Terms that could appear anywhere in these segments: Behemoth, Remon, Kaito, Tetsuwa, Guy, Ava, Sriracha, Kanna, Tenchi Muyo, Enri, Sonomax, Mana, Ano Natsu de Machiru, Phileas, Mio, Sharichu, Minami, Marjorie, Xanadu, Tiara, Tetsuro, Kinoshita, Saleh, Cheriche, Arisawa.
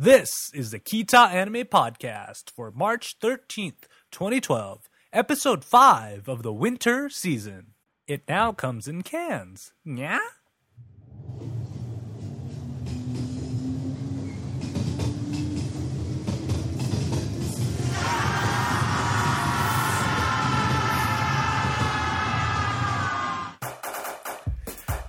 This is the Kita Anime Podcast for March 13th, 2012, Episode 5 of the winter season. It now comes in cans. Yeah?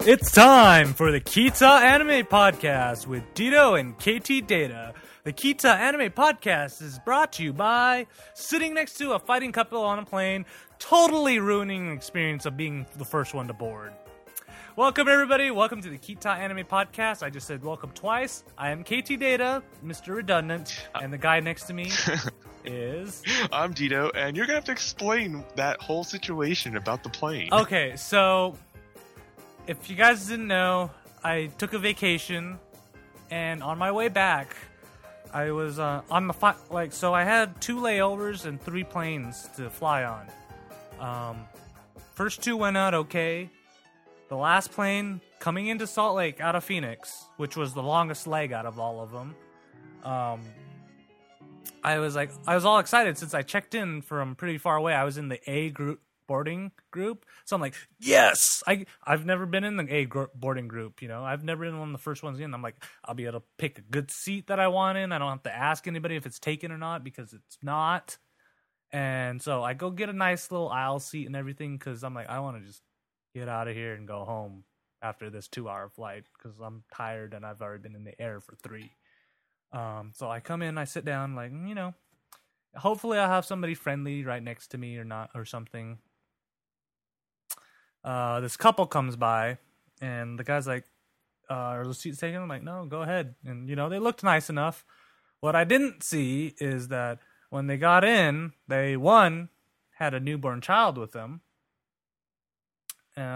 It's time for the Kita Anime Podcast with Dito and KT Data. The Kita Anime Podcast is brought to you by sitting next to a fighting couple on a plane, totally ruining the experience of being the first one to board. Welcome, everybody. Welcome to the Kita Anime Podcast. I just said welcome twice. I am KT Data, Mr. Redundant, and the guy next to me is... I'm Dito, and you're going to have to explain that whole situation about the plane. Okay, so... if you guys didn't know, I took a vacation, and on my way back, I was on the so I had 2 layovers and 3 planes to fly on. First 2 went out okay. The last plane coming into Salt Lake out of Phoenix, which was the longest leg out of all of them. I was all excited since I checked in from pretty far away. I was in the A group. Boarding group, so I'm like, yes, I've never been in the A boarding group, you know, I've never been one of the first ones in. I'm like, I'll be able to pick a good seat that I want in. I don't have to ask anybody if it's taken or not because it's not. And so I go get a nice little aisle seat and everything because I'm like, I want to just get out of here and go home after this 2-hour flight because I'm tired and I've already been in the air for 3. So I come in, I sit down, like, you know, hopefully I'll have somebody friendly right next to me or not or something. This couple comes by, and the guy's like, are the seats taken? I'm like, no, go ahead. And, you know, they looked nice enough. What I didn't see is that when they got in, they, one, had a newborn child with them. And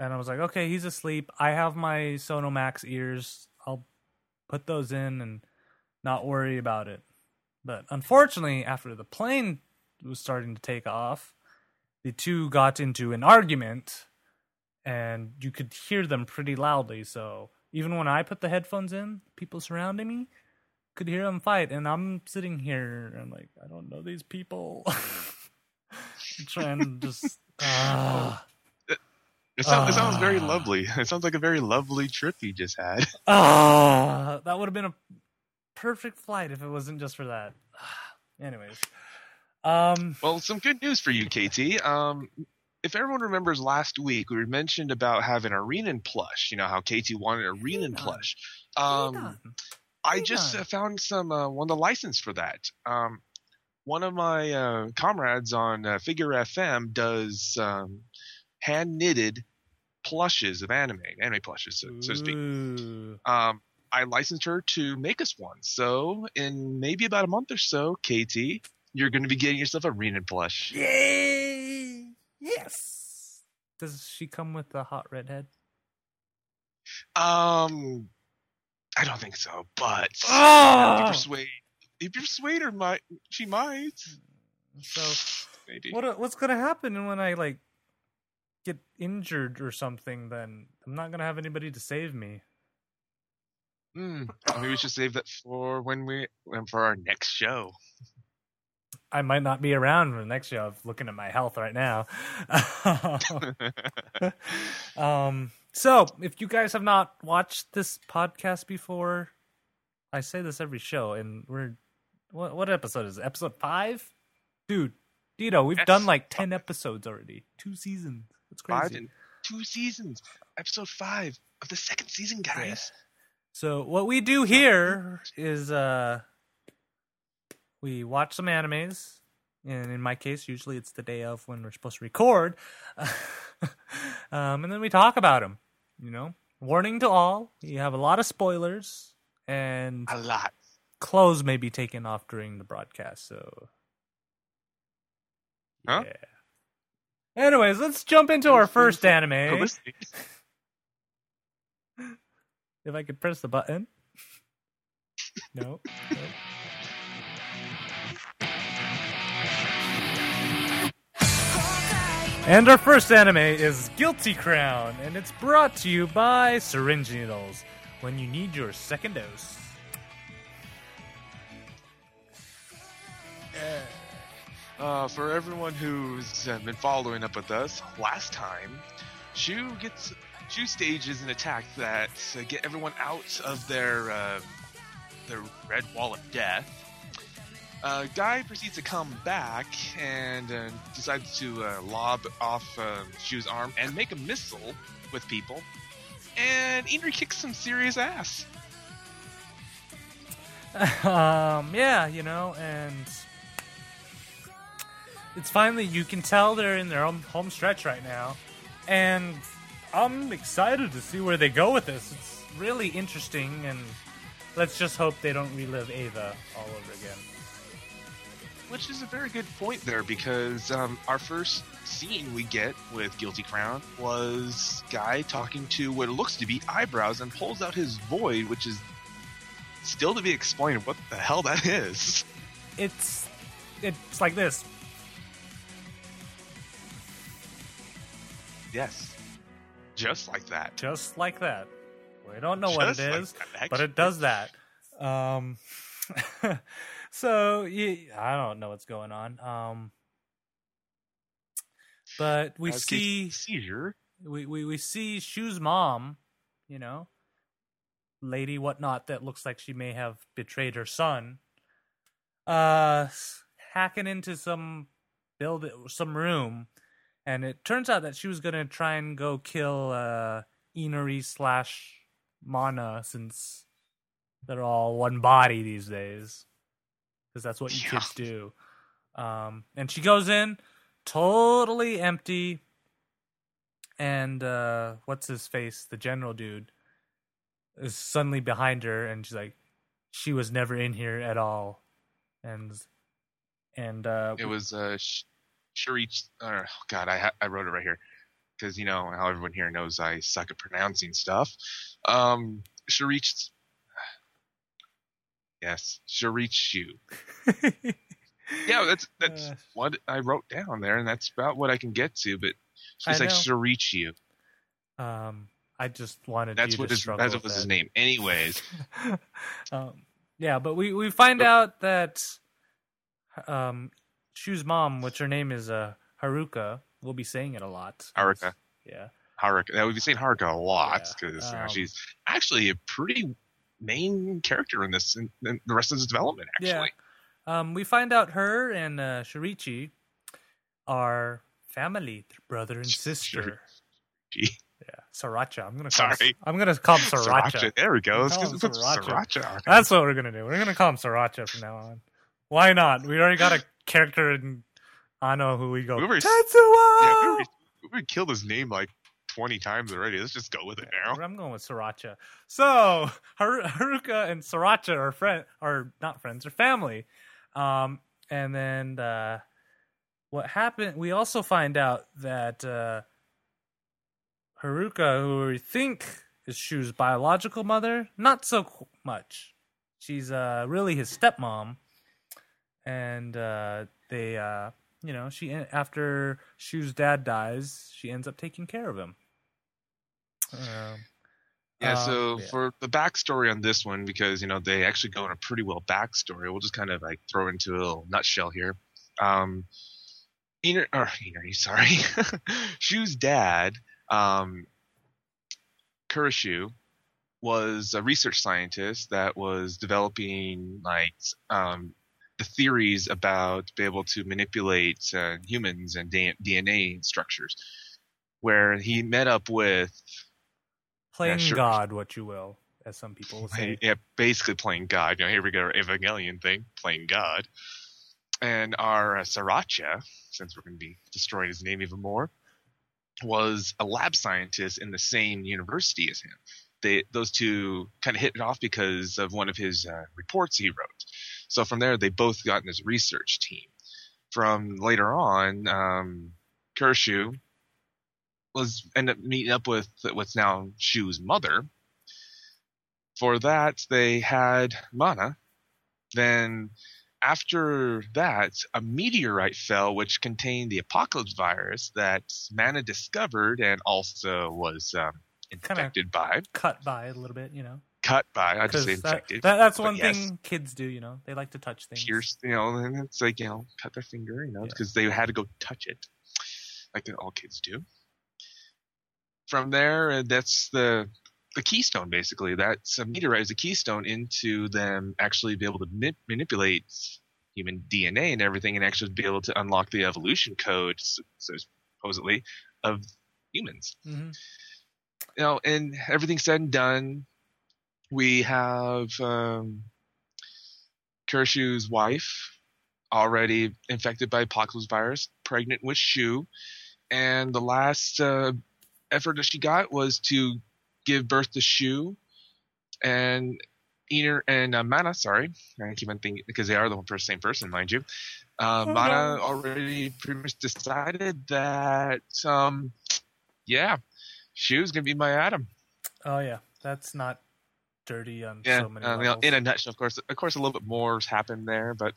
I was like, okay, he's asleep. I have my Sonomax ears. I'll put those in and not worry about it. But unfortunately, after the plane was starting to take off, the 2 got into an argument, and you could hear them pretty loudly. So even when I put the headphones in, people surrounding me could hear them fight. And I'm sitting here, and I'm like, I don't know these people. I'm trying to just... It sounds very lovely. It sounds like a very lovely trip you just had. That would have been a perfect flight if it wasn't just for that. Anyways... Well, some good news for you, KT. If everyone remembers last week, we mentioned about having a Renan plush. You know how KT wanted a Renan plush. I just found some won the license for that. One of my comrades on Figure FM does hand knitted plushes of anime plushes, so to speak. I licensed her to make us one. So in maybe about a month or so, KT, you're going to be getting yourself a Renan plush. Yay! Yes! Does she come with a hot redhead? I don't think so, but... oh! If you persuade her, she might. So, maybe. What's going to happen when I, like, get injured or something, then? I'm not going to have anybody to save me. Maybe we should save that for for our next show. I might not be around for the next show. I'm looking at my health right now. So, if you guys have not watched this podcast before, I say this every show, and we're... What episode is it? Episode 5? Dude, Dito, we've done like 10 episodes already. 2 seasons. That's crazy. 5 and 2 seasons. Episode 5 of the 2nd season, guys. Yeah. So, what we do here is... we watch some animes, and in my case, usually it's the day of when we're supposed to record, and then we talk about them, you know? Warning to all, you have a lot of spoilers, and a lot. Clothes may be taken off during the broadcast, so... huh? Yeah. Anyways, let's jump into our first anime. If I could press the button. No. And our first anime is Guilty Crown, and it's brought to you by syringe needles when you need your second dose. For everyone who's been following up with us, last time, Shu stages an attack that get everyone out of their red wall of death. Guy proceeds to come back and decides to lob off Shu's arm and make a missile with people. And Enri kicks some serious ass. Yeah, you know, and it's finally, you can tell they're in their own home stretch right now. And I'm excited to see where they go with this. It's really interesting, and let's just hope they don't relive Ava all over again. Which is a very good point there, because our first scene we get with Guilty Crown was Guy talking to what looks to be eyebrows and pulls out his void, which is still to be explained what the hell that is. It's like this. Yes. Just like that. Just like that. We don't know just what it is, like but it does that. So, I don't know what's going on. But we see seizure. We see Shu's mom, you know, lady whatnot that looks like she may have betrayed her son, hacking into some room, and it turns out that she was gonna try and go kill Inori / Mana, since they're all one body these days. Because that's what you kids do. And she goes in totally empty. And what's his face? The general dude is suddenly behind her. And she's like, she was never in here at all. And it was Cheriche. Oh, God, I wrote it right here. Because, you know, how everyone here knows I suck at pronouncing stuff. Cheriche. Yes, Sharichu. Yeah, that's what I wrote down there, and that's about what I can get to. But it's like Sharichu. I just wanted you to struggle with that. That's what was his name, anyways. Yeah, but we find out that Shu's mom, which her name is Haruka, we'll be saying it a lot. Haruka. Yeah. Haruka. We'll be saying Haruka a lot because she's actually a pretty main character in this and the rest of this development, actually. Yeah. We find out her and Sharichi are family, brother and sister. Sharichi. Yeah. Sriracha. I'm gonna call him Sriracha. There we go. Let's put Sriracha. That's what we're gonna do. We're gonna call him Sriracha from now on. Why not? We already got a character in Ano who we go Tetsuwa! Yeah, we killed his name 20 times already. Let's just go with it now. I'm going with Sriracha. So Haruka and Sriracha are not friends, they're family. And then what happened, we also find out that Haruka, who we think is Shu's biological mother, not so much. She's really his stepmom. And they you know, she, after Shu's dad dies, she ends up taking care of him. For the backstory on this one, because, you know, they actually go in a pretty well backstory, we'll just kind of throw into a little nutshell here. Shu's dad, Kurishu, was a research scientist that was developing the theories about be able to manipulate humans and DNA structures, where he met up with playing God, what you will, as some people will say. Yeah, basically playing God. You know, here we go, Evangelion thing, playing God, and our Sriracha, since we're going to be destroying his name even more, was a lab scientist in the same university as him. Those two kind of hit it off because of one of his reports he wrote. So from there, they both got in this research team. From later on, Kurishu ended up meeting up with what's now Shu's mother. For that, they had Mana. Then after that, a meteorite fell, which contained the apocalypse virus that Mana discovered and also was infected by. Cut by a little bit, you know. cut by. I just say infected. That's one thing kids do, you know. They like to touch things. Pierce, you know, and it's like, you know, cut their finger, you know, because they had to go touch it, like all kids do. From there, that's the keystone, basically. That's a meteorite is a keystone into them actually be able to manipulate human DNA and everything, and actually be able to unlock the evolution code, supposedly, of humans. Mm-hmm. You know, and everything said and done, we have Kirishu's wife already infected by apocalypse virus, pregnant with Shu, and the last effort that she got was to give birth to Shu and Mana. Sorry, I keep on thinking because they are the same person, mind you. Mana already pretty much decided that, Shu's gonna be my Adam. Oh yeah, that's not dirty on so many levels. You know, in a nutshell, of course, a little bit more has happened there, but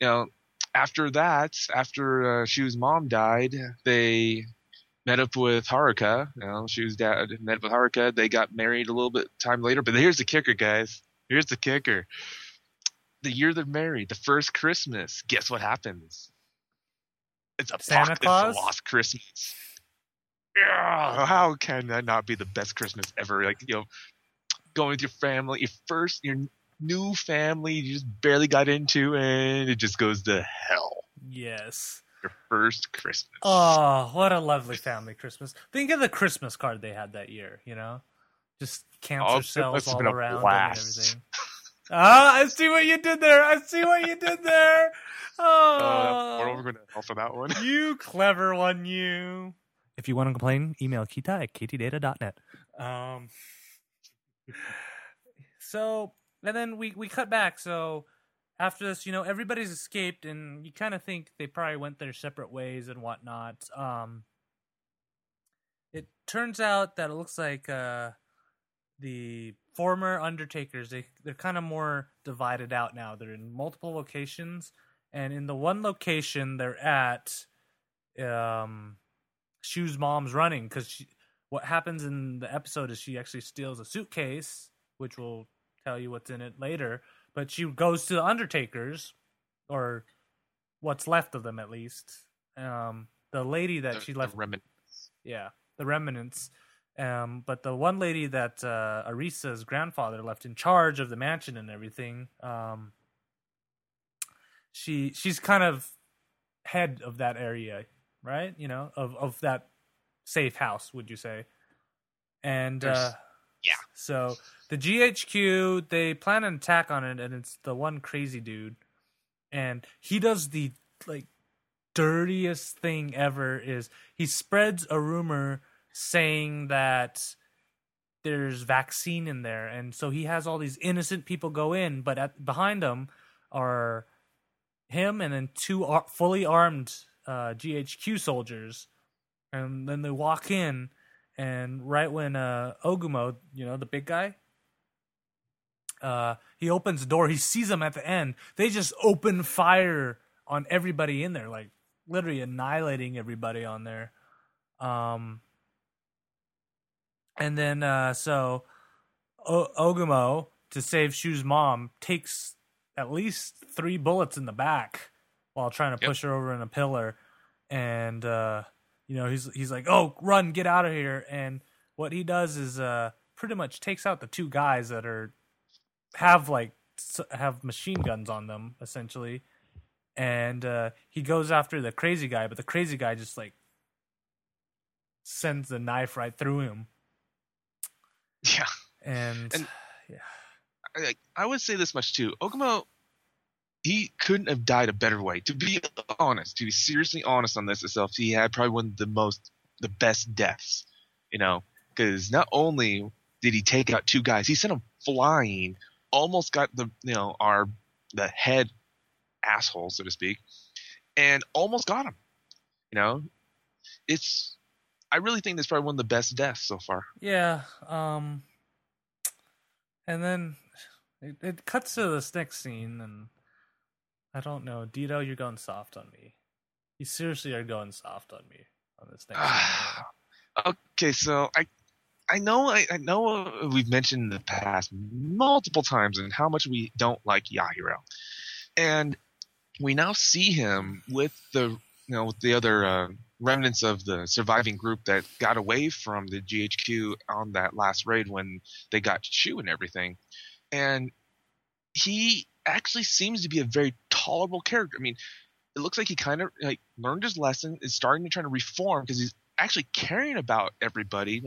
you know, after that, after Shu's mom died, they met up with Haruka. You know, Shu's dad met up with Haruka. They got married a little bit time later. But here's the kicker, guys. Here's the kicker. The year they're married, the first Christmas. Guess what happens? It's a Santa Claus lost Christmas. Yeah, how can that not be the best Christmas ever? Like, you know, going with your family, your new family you just barely got into, and it just goes to hell. Yes. Your first Christmas. Oh, what a lovely family Christmas. Think of the Christmas card they had that year, you know? Just cancer cells all around and everything. I see what you did there. Oh, we're going to hell for that one. You clever one, you. If you want to complain, email kita@ktdata.net. So, and then we cut back. So after this, you know, everybody's escaped, and you kind of think they probably went their separate ways and whatnot. It turns out that it looks like the former Undertakers, they're kind of more divided out now. They're in multiple locations, and in the one location they're at, Shu's mom's running because what happens in the episode is she actually steals a suitcase, which will tell you what's in it later. But she goes to the Undertakers, or what's left of them at least. The lady that she left, the remnants. Yeah, the remnants. But the one lady that Arisa's grandfather left in charge of the mansion and everything, she's kind of head of that area. Right, you know, of that safe house, would you say? And so the GHQ, they plan an attack on it, and it's the one crazy dude, and he does the like dirtiest thing ever. Is he spreads a rumor saying that there's vaccine in there, and so he has all these innocent people go in, but behind them are him and then two fully armed GHQ soldiers, and then they walk in, and right when Ogumo, you know, the big guy, he opens the door, he sees them at the end, they just open fire on everybody in there, like literally annihilating everybody on there. And then so Ogumo, to save Shu's mom, takes at least 3 bullets in the back while trying to push her over in a pillar. And, you know, he's like, oh, run, get out of here. And what he does is pretty much takes out the 2 guys that have machine guns on them, essentially. And he goes after the crazy guy, but the crazy guy just, like, sends the knife right through him. Yeah. And yeah. I would say this much, too. Ogumo, he couldn't have died a better way. To be seriously honest on this itself, he had probably one of the best deaths, you know, because not only did he take out 2 guys, he sent them flying, almost got the head asshole, so to speak, and almost got him. You know, I really think that's probably one of the best deaths so far. Yeah. And then it cuts to this next scene, and I don't know. Dito, you're going soft on me. You seriously are going soft on me on this thing. Okay, so I I know we've mentioned in the past multiple times and how much we don't like Yahiro. And we now see him with the other remnants of the surviving group that got away from the GHQ on that last raid when they got Shu and everything. And he actually seems to be a very tolerable character. I mean, it looks like he kind of learned his lesson, is starting to try to reform because he's actually caring about everybody,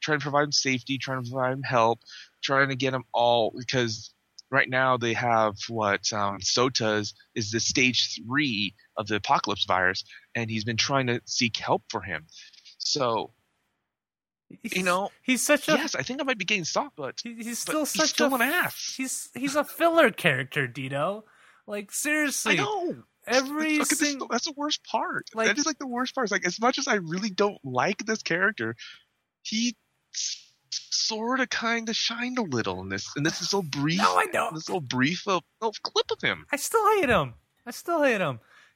trying to provide him safety, trying to provide him help, trying to get them all, because right now they have what Sota's is the stage 3 of the apocalypse virus, and he's been trying to seek help for him. So, he's such a yes. I think I might be getting soft, but he's still an ass. He's a filler character, Dito. Like, seriously, I know. That's the worst part. That is the worst part. It's as much as I really don't like this character, he sort of kind of shined a little in this. And this is so brief. No, I know. This little brief little clip of him. I still hate him.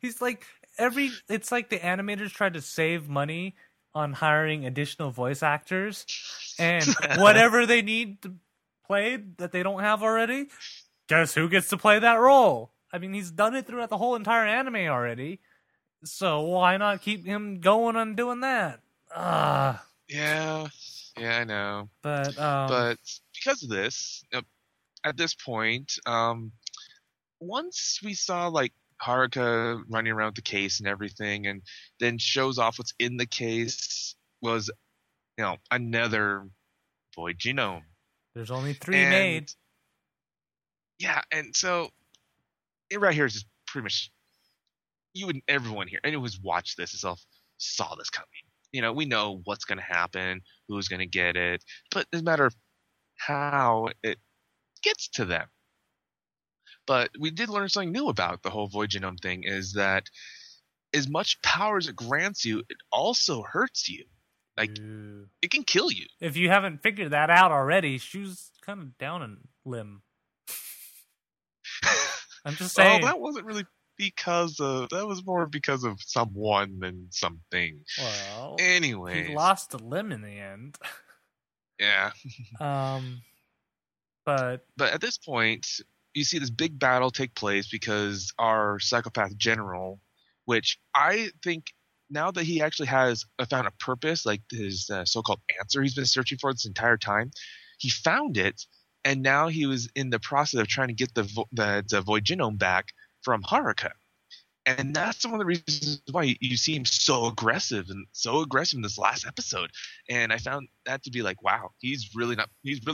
He's like it's like the animators tried to save money on hiring additional voice actors and whatever they need to play that they don't have already. Guess who gets to play that role? I mean, he's done it throughout the whole entire anime already, so why not keep him going on doing that? Yeah, I know. But because of this, at this point, once we saw Haruka running around with the case and everything, and then shows off what's in the case was, another void genome. There's only 3 made. Yeah, and so. It right here is just pretty much you and everyone here, anyone who's watched this itself saw this coming. We know what's going to happen, who's going to get it, but it's a matter of how it gets to them. But we did learn something new about the whole void genome thing is that as much power as it grants you, it also hurts you. It can kill you. If you haven't figured that out already, Shu's kind of down a limb. I'm just saying. Well, that wasn't really that was more because of someone than something. Well, anyway, he lost a limb in the end. Yeah. But at this point, you see this big battle take place because our psychopath general, which I think now that he actually has found a purpose, his so-called answer he's been searching for this entire time, he found it. And now he was in the process of trying to get the void genome back from Haruka. And that's one of the reasons why you see him so aggressive in this last episode. And I found that to be wow, he's really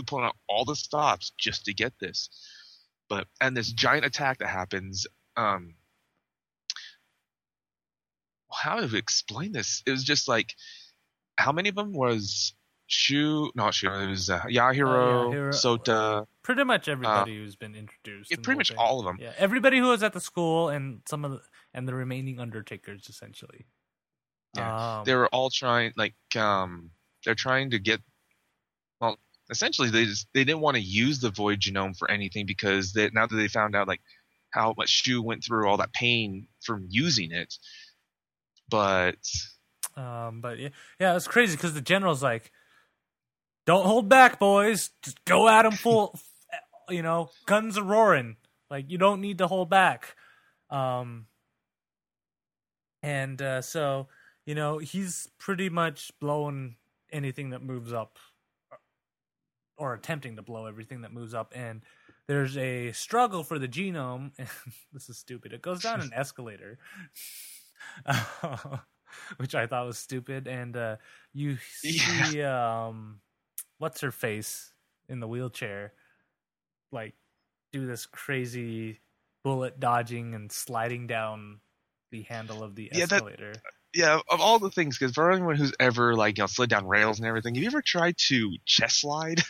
pulling out all the stops just to get this. And this giant attack that happens, how do we explain this? It was just how many of them was Shu, not Shu, it was Yahiro, Sota. Pretty much everybody who's been introduced. Yeah, pretty much all of them. Yeah, everybody who was at the school and some of the remaining Undertakers, essentially. Yeah, they were all trying, they're trying to get, well, essentially they didn't want to use the void genome for anything because now that they found out how much Shu went through all that pain from using it, but yeah, it's crazy because the general's don't hold back, boys. Just go at them full, guns are roaring. You don't need to hold back. So, he's pretty much blowing anything that moves up or attempting to blow everything that moves up. And there's a struggle for the genome. This is stupid. It goes down an escalator, which I thought was stupid. And you see... Yeah. What's her face in the wheelchair, do this crazy bullet dodging and sliding down the handle of the escalator. Of all the things, because for anyone who's ever slid down rails and everything, have you ever tried to chest slide?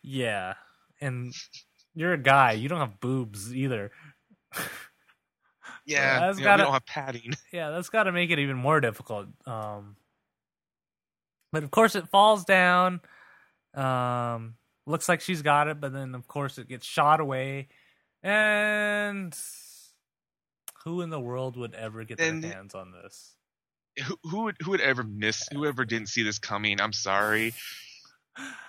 Yeah, and you're a guy; you don't have boobs either. Yeah, so we don't have padding. Yeah, that's got to make it even more difficult. But of course, it falls down. Looks like she's got it, but then of course it gets shot away, and who in the world would ever get their hands on this? Who would ever miss? Whoever didn't see this coming, I'm sorry.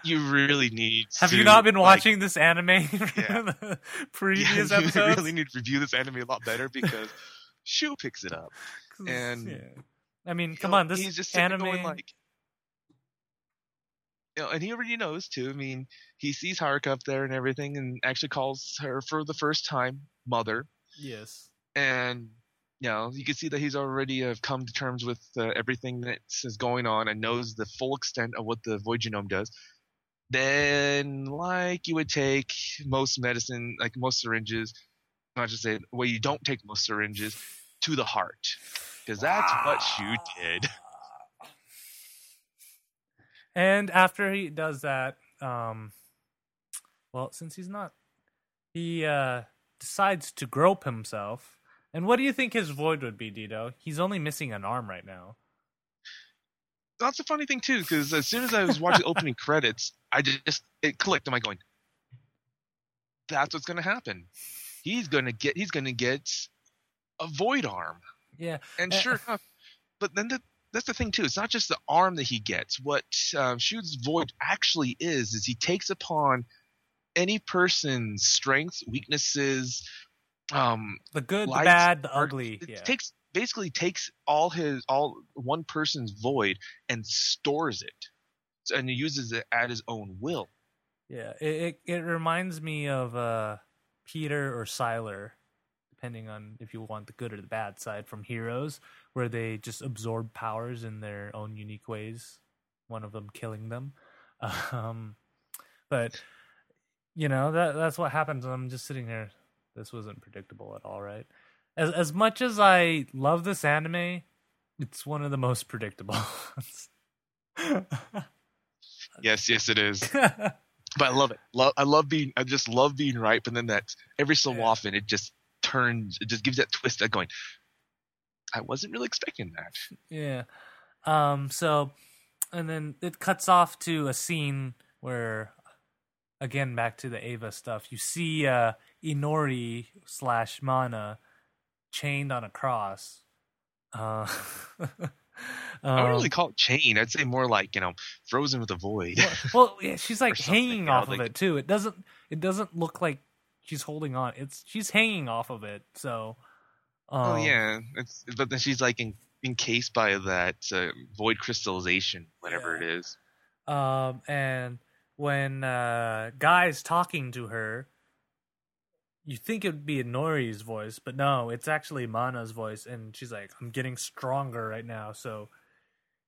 You really need to... Have you not been watching this anime for the previous episodes? You really need to review this anime a lot better because Shu picks it up. And I mean, come on, this just anime... Going like, you know, and he already knows, too. I mean, he sees Haruka up there and everything and actually calls her for the first time Mother. Yes. And... You know, you can see that he's already come to terms with everything that is going on and knows the full extent of what the void genome does. Then, like you would take most medicine, like most syringes, not just say, well, you don't take most syringes, to the heart. Because that's what Shu did. And after he does that, well, since he's not, he decides to grope himself. And what do you think his void would be, Dito? He's only missing an arm right now. That's a funny thing, too, because as soon as I was watching opening credits, it clicked. I'm like going, that's what's going to happen. He's going to get a void arm. Yeah. And sure enough, but then that's the thing, too. It's not just the arm that he gets. What Shu's void actually is he takes upon any person's strengths, weaknesses, the good, the bad, the ugly. It takes all one person's void and stores it, and he uses it at his own will. Yeah, it reminds me of Peter or Sylar, depending on if you want the good or the bad side from Heroes, where they just absorb powers in their own unique ways. One of them killing them, but you know that's what happens. I'm just sitting there. This wasn't predictable at all, right? As much as I love this anime, it's one of the most predictable ones. yes, it is. But I love it. I just love being right. But then that every so often it just gives that twist. That going, I wasn't really expecting that. Yeah. So, and then it cuts off to a scene where, again, back to the Ava stuff. You see. Inori / Mana chained on a cross. I wouldn't really call it chain. I'd say more like, frozen with a void. Well yeah, she's like hanging off of it too. It doesn't look like she's holding on. She's hanging off of it. So but then she's like encased by that void crystallization, whatever it is. And when Guy's talking to her, you think it would be Inori's voice, but no, it's actually Mana's voice, and she's like, "I'm getting stronger right now." So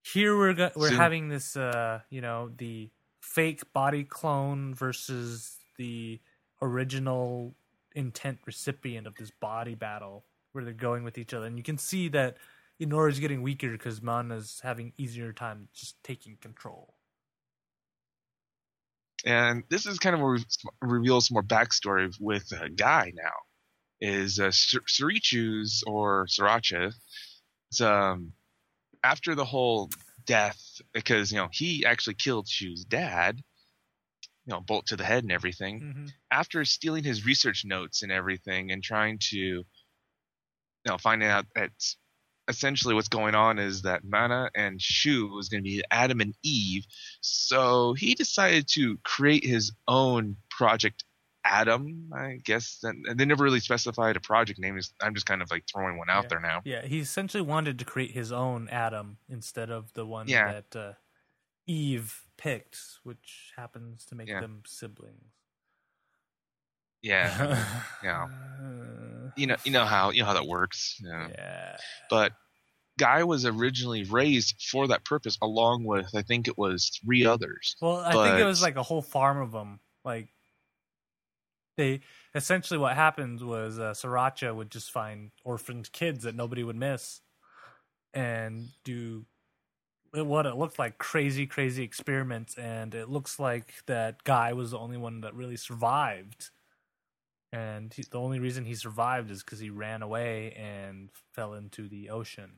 here we're having this, the fake body clone versus the original intent recipient of this body battle, where they're going with each other, and you can see that Inori's getting weaker because Mana's having easier time just taking control. And this is kind of where reveals more backstory with Guy now. Is Sharichu's or Sriracha. After the whole death, because, he actually killed Shu's dad, bolt to the head and everything. Mm-hmm. After stealing his research notes and everything and trying to, find out that essentially what's going on is that Mana and Shu was going to be Adam and Eve. So he decided to create his own project Adam, I guess. And they never really specified a project name. I'm just kind of like throwing one out there now. Yeah, he essentially wanted to create his own Adam instead of the one that Eve picked, which happens to make them siblings. Yeah, you know how that works. Yeah. But Guy was originally raised for that purpose, along with I think it was 3 others. Well, I think it was like a whole farm of them. Like they essentially what happened was Sriracha would just find orphaned kids that nobody would miss, and do what it looked like crazy experiments, and it looks like that Guy was the only one that really survived. And the only reason he survived is because he ran away and fell into the ocean.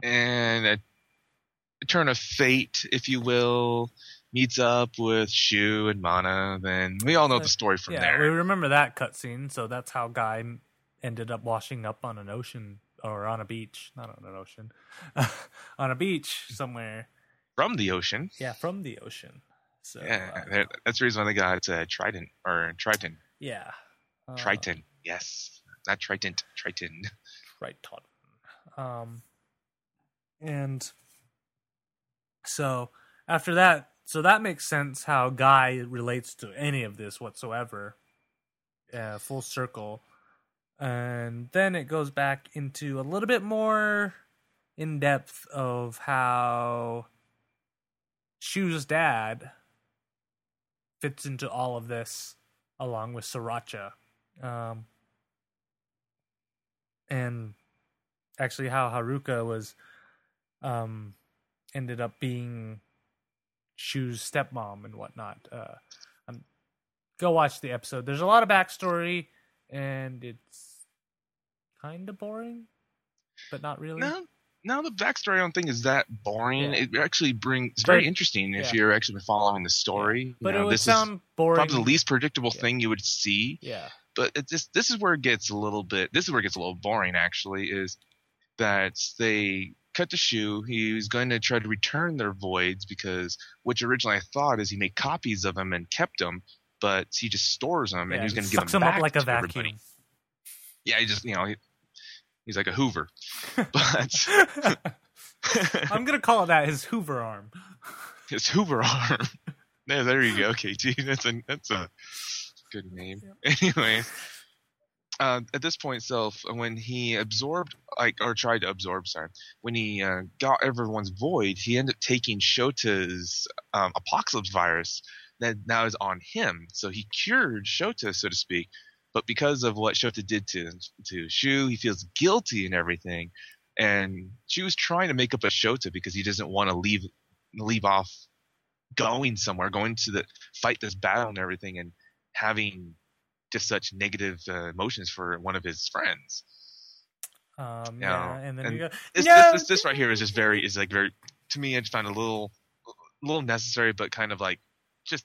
And a turn of fate, if you will, meets up with Shu and Mana. Then we all know the story from there. We remember that cutscene. So that's how Guy ended up washing up on an ocean or on a beach. Not on an ocean. On a beach somewhere. From the ocean. Yeah, from the ocean. So yeah, that's the reason why they got Trident or Triton. Yeah. Triton, yes. Not Trident, Triton. Triton. And so after that, so that makes sense how Guy relates to any of this whatsoever. Full circle. And then it goes back into a little bit more in depth of how Shu's dad fits into all of this along with Sriracha. And actually how Haruka was ended up being Shu's stepmom and whatnot. Go watch the episode. There's a lot of backstory and it's kind of boring, but not really. No, the backstory I don't think is that boring. Yeah. It actually brings... It's very interesting if you're actually following the story. Yeah. But it would sound boring. Probably the least predictable thing you would see. Yeah. But it just, this is where it gets a little bit... This is where it gets a little boring, actually, is that they cut the Shu. He was going to try to return their voids because... Which originally I thought is he made copies of them and kept them, but he just stores them and he's going to give them back up like a vacuum. Everybody. Yeah, he just... You know... He's like a Hoover. But I'm going to call it that, his Hoover arm. His Hoover arm. There you go, KT. That's a good name. Yep. Anyway, at this point, when he got everyone's void, he ended up taking Shota's apocalypse virus that now is on him. So he cured Shota, so to speak. But because of what Shota did to Shu, he feels guilty and everything. And she was trying to make up a Shota because he doesn't want to leave off going somewhere, going to fight this battle and everything, and having just such negative emotions for one of his friends. And then we go. This right here is just very to me. I just found it a little necessary, but kind of like just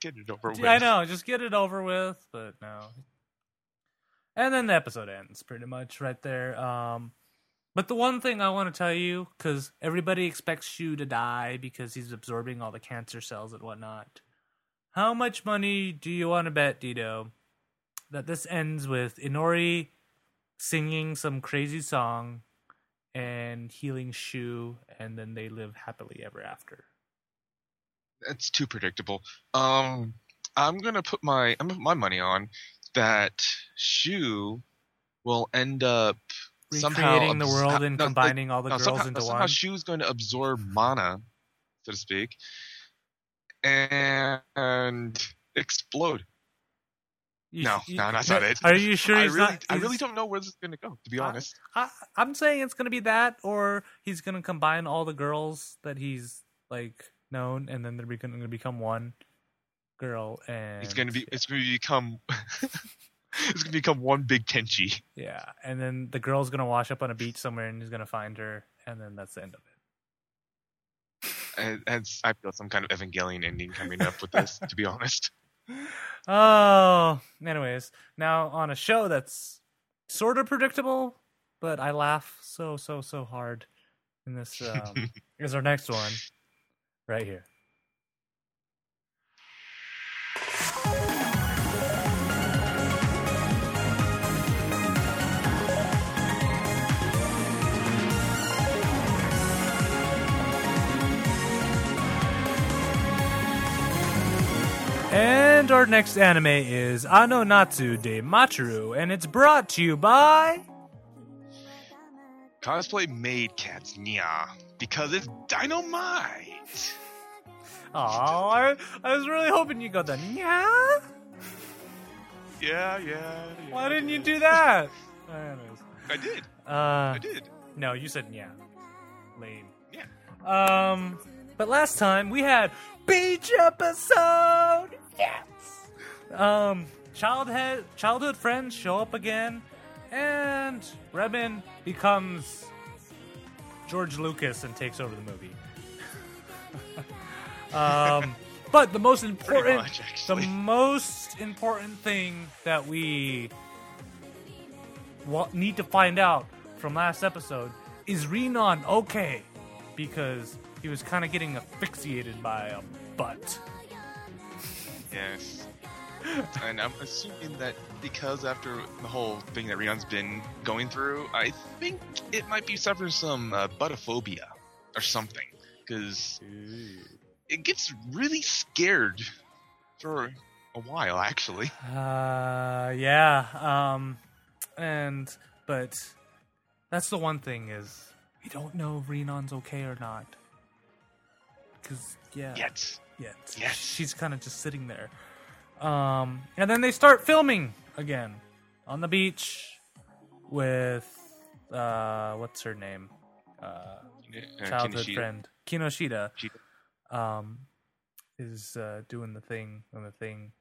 get it over with. I know, just get it over with, but no. And then the episode ends pretty much right there. But the one thing I want to tell you, because everybody expects Shu to die because he's absorbing all the cancer cells and whatnot. How much money do you want to bet, Dito, that this ends with Inori singing some crazy song and healing Shu, and then they live happily ever after? That's too predictable. I'm gonna put my money on that Shu will end up recreating the world and combining all the girls into one. Somehow Shu's going to absorb Mana, so to speak, and explode. That's not it. Are you sure he's not? I really don't know where this is going to go, to be honest. I'm saying it's going to be that, or he's going to combine all the girls that he's like known, and then they're going to become one girl, and it's going to become one big Tenchi. Yeah, and then the girl's going to wash up on a beach somewhere, and he's going to find her, and then that's the end of it. And I feel some kind of Evangelion ending coming up with this, to be honest. Oh, anyways, now on a show that's sort of predictable, but I laugh so hard in this is our next one. Right here. And our next anime is Ano Natsu de Machiru, and it's brought to you by... Cosplay Maid Cats Nya, because it's dynamite! Oh, I was really hoping you got the Nya? Yeah. Why didn't you do that? I did. No, you said Nya. Lame. Yeah. But last time we had beach episode! Yes! Childhood friends show up again, and Remon becomes George Lucas and takes over the movie. But the most important thing that we need to find out from last episode is Remon okay? Because He was kind of getting asphyxiated by a butt. Yes. And I'm assuming that because after the whole thing that Rion's been going through, I think it might be suffering some buttophobia or something. Because it gets really scared for a while, actually. But that's the one thing is we don't know if Renon's okay or not. Because, yeah. Yet. She's kind of just sitting there. And then they start filming again on the beach with, what's her name? Childhood Kinoshita. Friend. Kinoshita is doing the thing on the thing.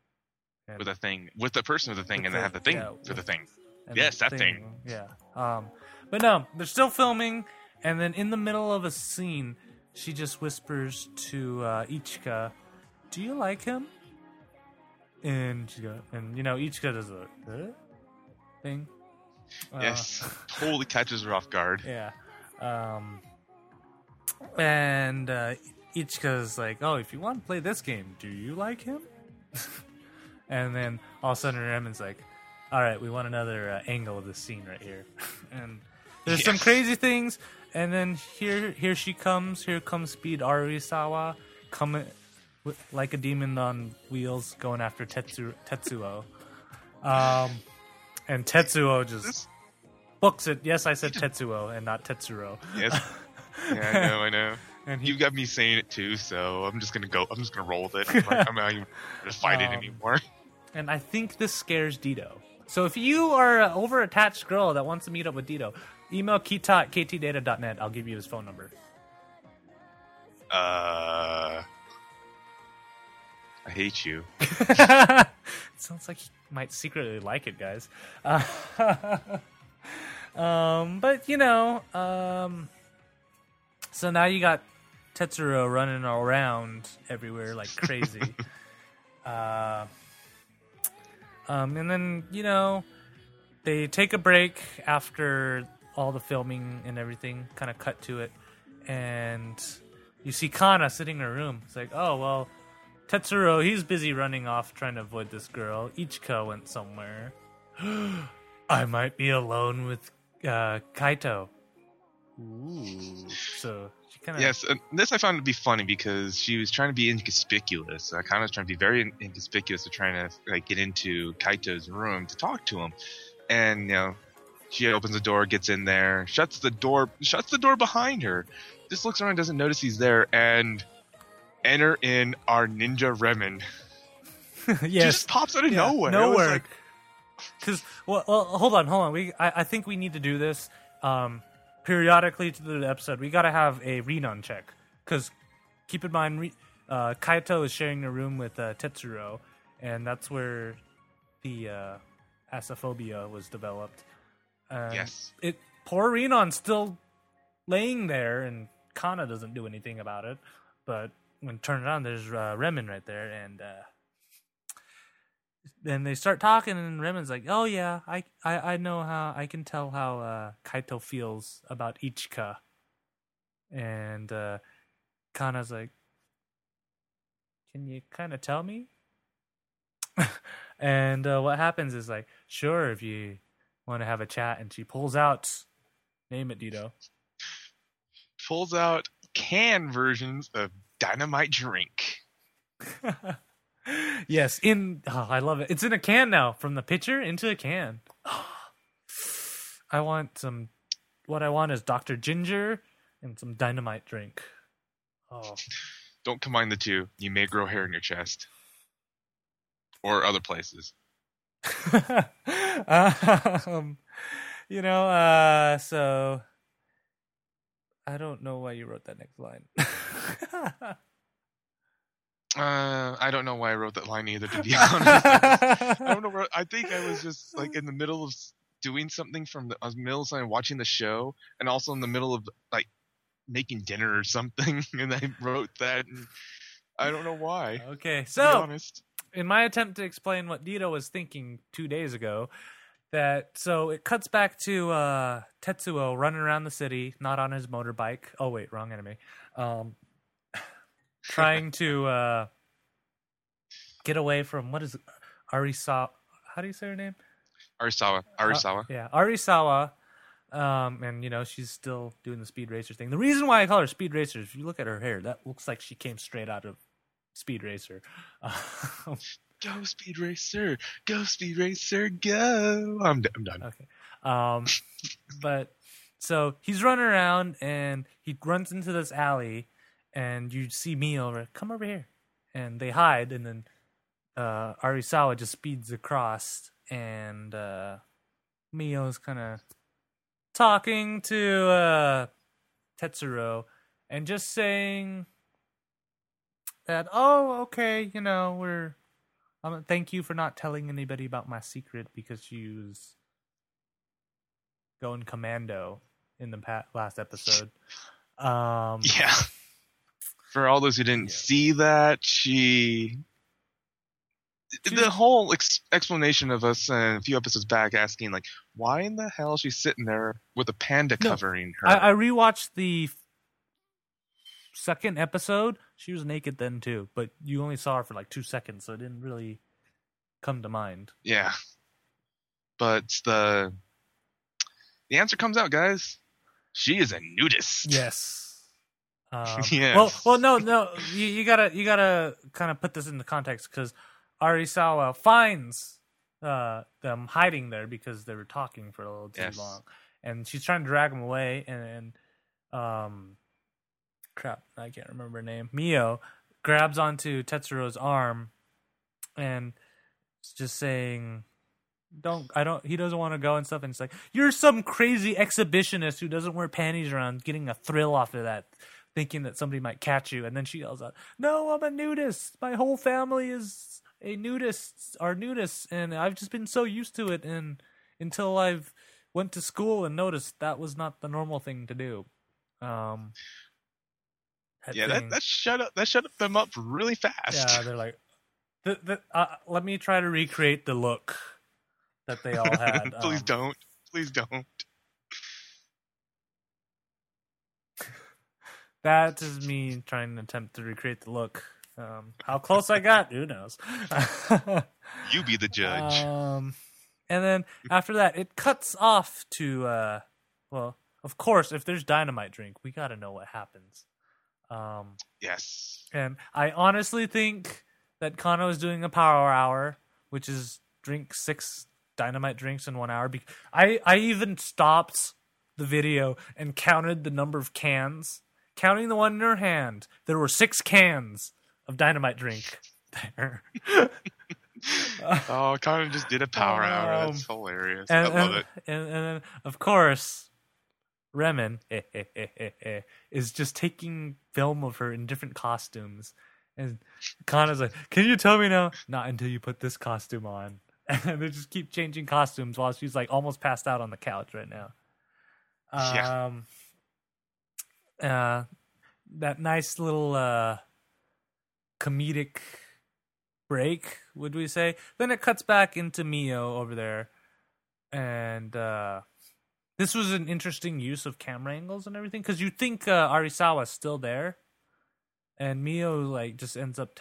And with a thing. With the person with the thing, and they have the thing for the thing. Yes, that thing. Yeah. But no, they're still filming, and then in the middle of a scene, she just whispers to Ichika, "Do you like him?" And she goes, and you know, Ichika does a thing. Yes, totally catches her off guard. Yeah. And Ichika's like, "Oh, if you want to play this game, do you like him?" And then all of a sudden, Remon's like, "All right, we want another angle of this scene right here." And there's some crazy things. And then here she comes. Here comes Speed Arisawa, coming like a demon on wheels, going after Tetsuo. And Tetsuo just books it. Yes, I said Tetsuo and not Tetsuro. Yes. Yeah, I know. And you've got me saying it too, so I'm just gonna go. I'm just gonna roll with it. I'm not even gonna fight it anymore. And I think this scares Dito. So if you are an over-attached girl that wants to meet up with Dito, email kita@ktdata.net. I'll give you his phone number. I hate you. It sounds like he might secretly like it, guys. But, you know, so now you got Tetsuro running around everywhere like crazy. And then, you know, they take a break after all the filming and everything, kind of cut to it. And you see Kanna sitting in her room. It's like, oh, well, Tetsuro, he's busy running off trying to avoid this girl. Ichika went somewhere. I might be alone with Kaito. Ooh. So she kind of... Yes, this I found to be funny because she was trying to be inconspicuous. Kind of trying to be very inconspicuous to trying to like get into Kaito's room to talk to him. And, you know, she opens the door, gets in there, shuts the door behind her, just looks around, doesn't notice he's there, and enter in our ninja Remon. Yes. She just pops out of nowhere. Nowhere. Because, like... well, hold on. I think we need to do this. Periodically to the episode, we gotta have a Remon check. Because, keep in mind, Kaito is sharing a room with Tetsuro, and that's where the asaphobia was developed. Yes. Poor Renon's still laying there, and Kanna doesn't do anything about it. But when turn it on, there's Remon right there, and then they start talking, and Remon's like, "Oh yeah, I know how I can tell how Kaito feels about Ichika," and Kana's like, "Can you kind of tell me?" And what happens is like, "Sure, if you want to have a chat," and she pulls out, name it, Dito, pulls out canned versions of Dynamite Drink. Yes, I love it. It's in a can now, from the pitcher into a can. I want some. What I want is Dr. Ginger and some Dynamite Drink. Oh, don't combine the two. You may grow hair in your chest or other places. You know. So I don't know why you wrote that next line. I don't know why I wrote that line either, to be honest. I don't know where, I think I was just like in the middle of doing something I was in the middle of something, watching the show, and also in the middle of like making dinner or something, and I wrote that. And I don't know why. Okay, so in my attempt to explain what Dito was thinking 2 days ago, so it cuts back to Tetsuo running around the city, not on his motorbike. Oh wait, wrong anime. trying to get away from, what is it? Arisawa. How do you say her name? Arisawa. Yeah, Arisawa. And, you know, she's still doing the Speed Racer thing. The reason why I call her Speed Racer is if you look at her hair, that looks like she came straight out of Speed Racer. Go, Speed Racer. Go, Speed Racer. Go. I'm done. Okay. But so he's running around and he runs into this alley and you see Mio over, come over here. And they hide and then Arisawa just speeds across and Mio's kind of talking to Tetsuro and just saying that, oh, okay, you know, thank you for not telling anybody about my secret because she was going commando in the last episode. Yeah. For all those who didn't see that, the whole explanation of us a few episodes back asking, like, why in the hell is she sitting there with a panda covering her? I rewatched the second episode. She was naked then, too, but you only saw her for like 2 seconds, so it didn't really come to mind. Yeah. But the answer comes out, guys. She is a nudist. Yes. Yes. Well, no. You gotta kind of put this into context because Arisawa finds them hiding there because they were talking for a little too long, and she's trying to drag them away. And crap, I can't remember her name. Mio grabs onto Tetsuro's arm and is just saying, he doesn't want to go and stuff, and it's like, you're some crazy exhibitionist who doesn't wear panties around, getting a thrill off of that, thinking that somebody might catch you. And then she yells out, no, I'm a nudist, my whole family is nudists, and I've just been so used to it, and until I've went to school and noticed that was not the normal thing to do. That shut them up really fast. Yeah, they're like, let me try to recreate the look that they all had. Please don't. That is me trying to attempt to recreate the look. How close I got, who knows? You be the judge. And then after that, it cuts off to, of course, if there's dynamite drink, we got to know what happens. Yes. And I honestly think that Kanna is doing a power hour, which is drink 6 dynamite drinks in 1 hour. I even stopped the video and counted the number of cans. Counting the one in her hand, there were 6 cans of dynamite drink there. Kanna just did a power hour. That's hilarious. I love it. And then, of course, Remon is just taking film of her in different costumes. And Kanna's like, can you tell me now? Not until you put this costume on. And they just keep changing costumes while she's like almost passed out on the couch right now. That nice little comedic break, would we say? Then it cuts back into Mio over there, and this was an interesting use of camera angles and everything because you think Arisawa's still there, and Mio like just ends up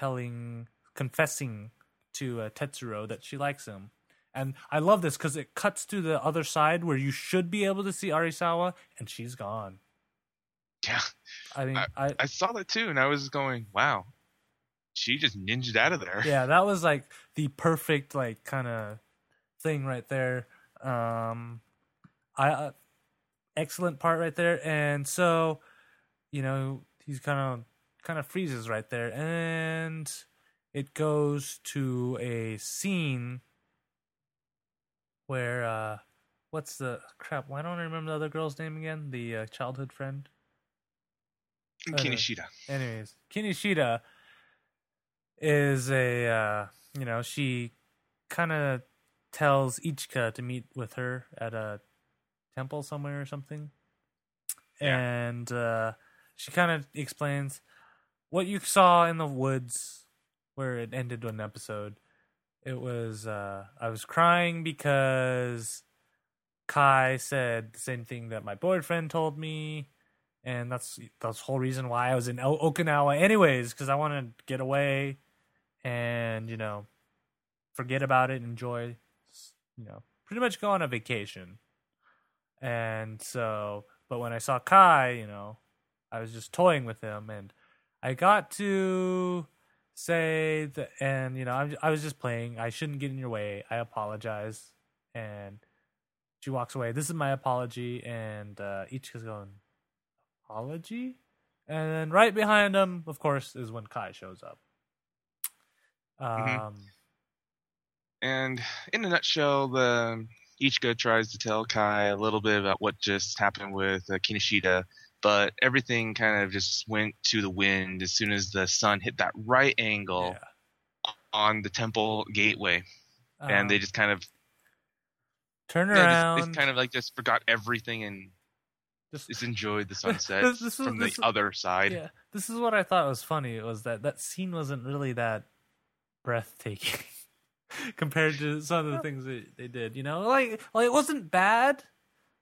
confessing to Tetsuro that she likes him. And I love this because it cuts to the other side where you should be able to see Arisawa, and she's gone. Yeah. I mean, I saw that too, and I was going, wow, she just ninja'd out of there. Yeah, that was like the perfect like kind of thing right there. Excellent part right there. And so, you know, he's kind of freezes right there, and it goes to a scene where, what's the crap? Why don't I remember the other girl's name again? The childhood friend? Kinoshita. Anyways, Kinoshita is a, she kind of tells Ichika to meet with her at a temple somewhere or something. Yeah. And she kind of explains what you saw in the woods where it ended one episode. It was, I was crying because Kai said the same thing that my boyfriend told me, And that's the whole reason why I was in Okinawa anyways, because I want to get away and, you know, forget about it, enjoy, you know, pretty much go on a vacation. And so, but when I saw Kai, you know, I was just toying with him, and I got to say that, and, you know, I was just playing. I shouldn't get in your way. I apologize. And she walks away. This is my apology. And Ichika's going, apology? And then right behind him, of course, is when Kai shows up. Mm-hmm. And in a nutshell, Ichika tries to tell Kai a little bit about what just happened with Kinoshita, but everything kind of just went to the wind as soon as the sun hit that right angle on the temple gateway. And they just kind of turned around. They kind of like just forgot everything and just enjoyed the sunset from the other side. Yeah, this is what I thought was funny, was that scene wasn't really that breathtaking compared to some of the things that they did. You know, like it wasn't bad,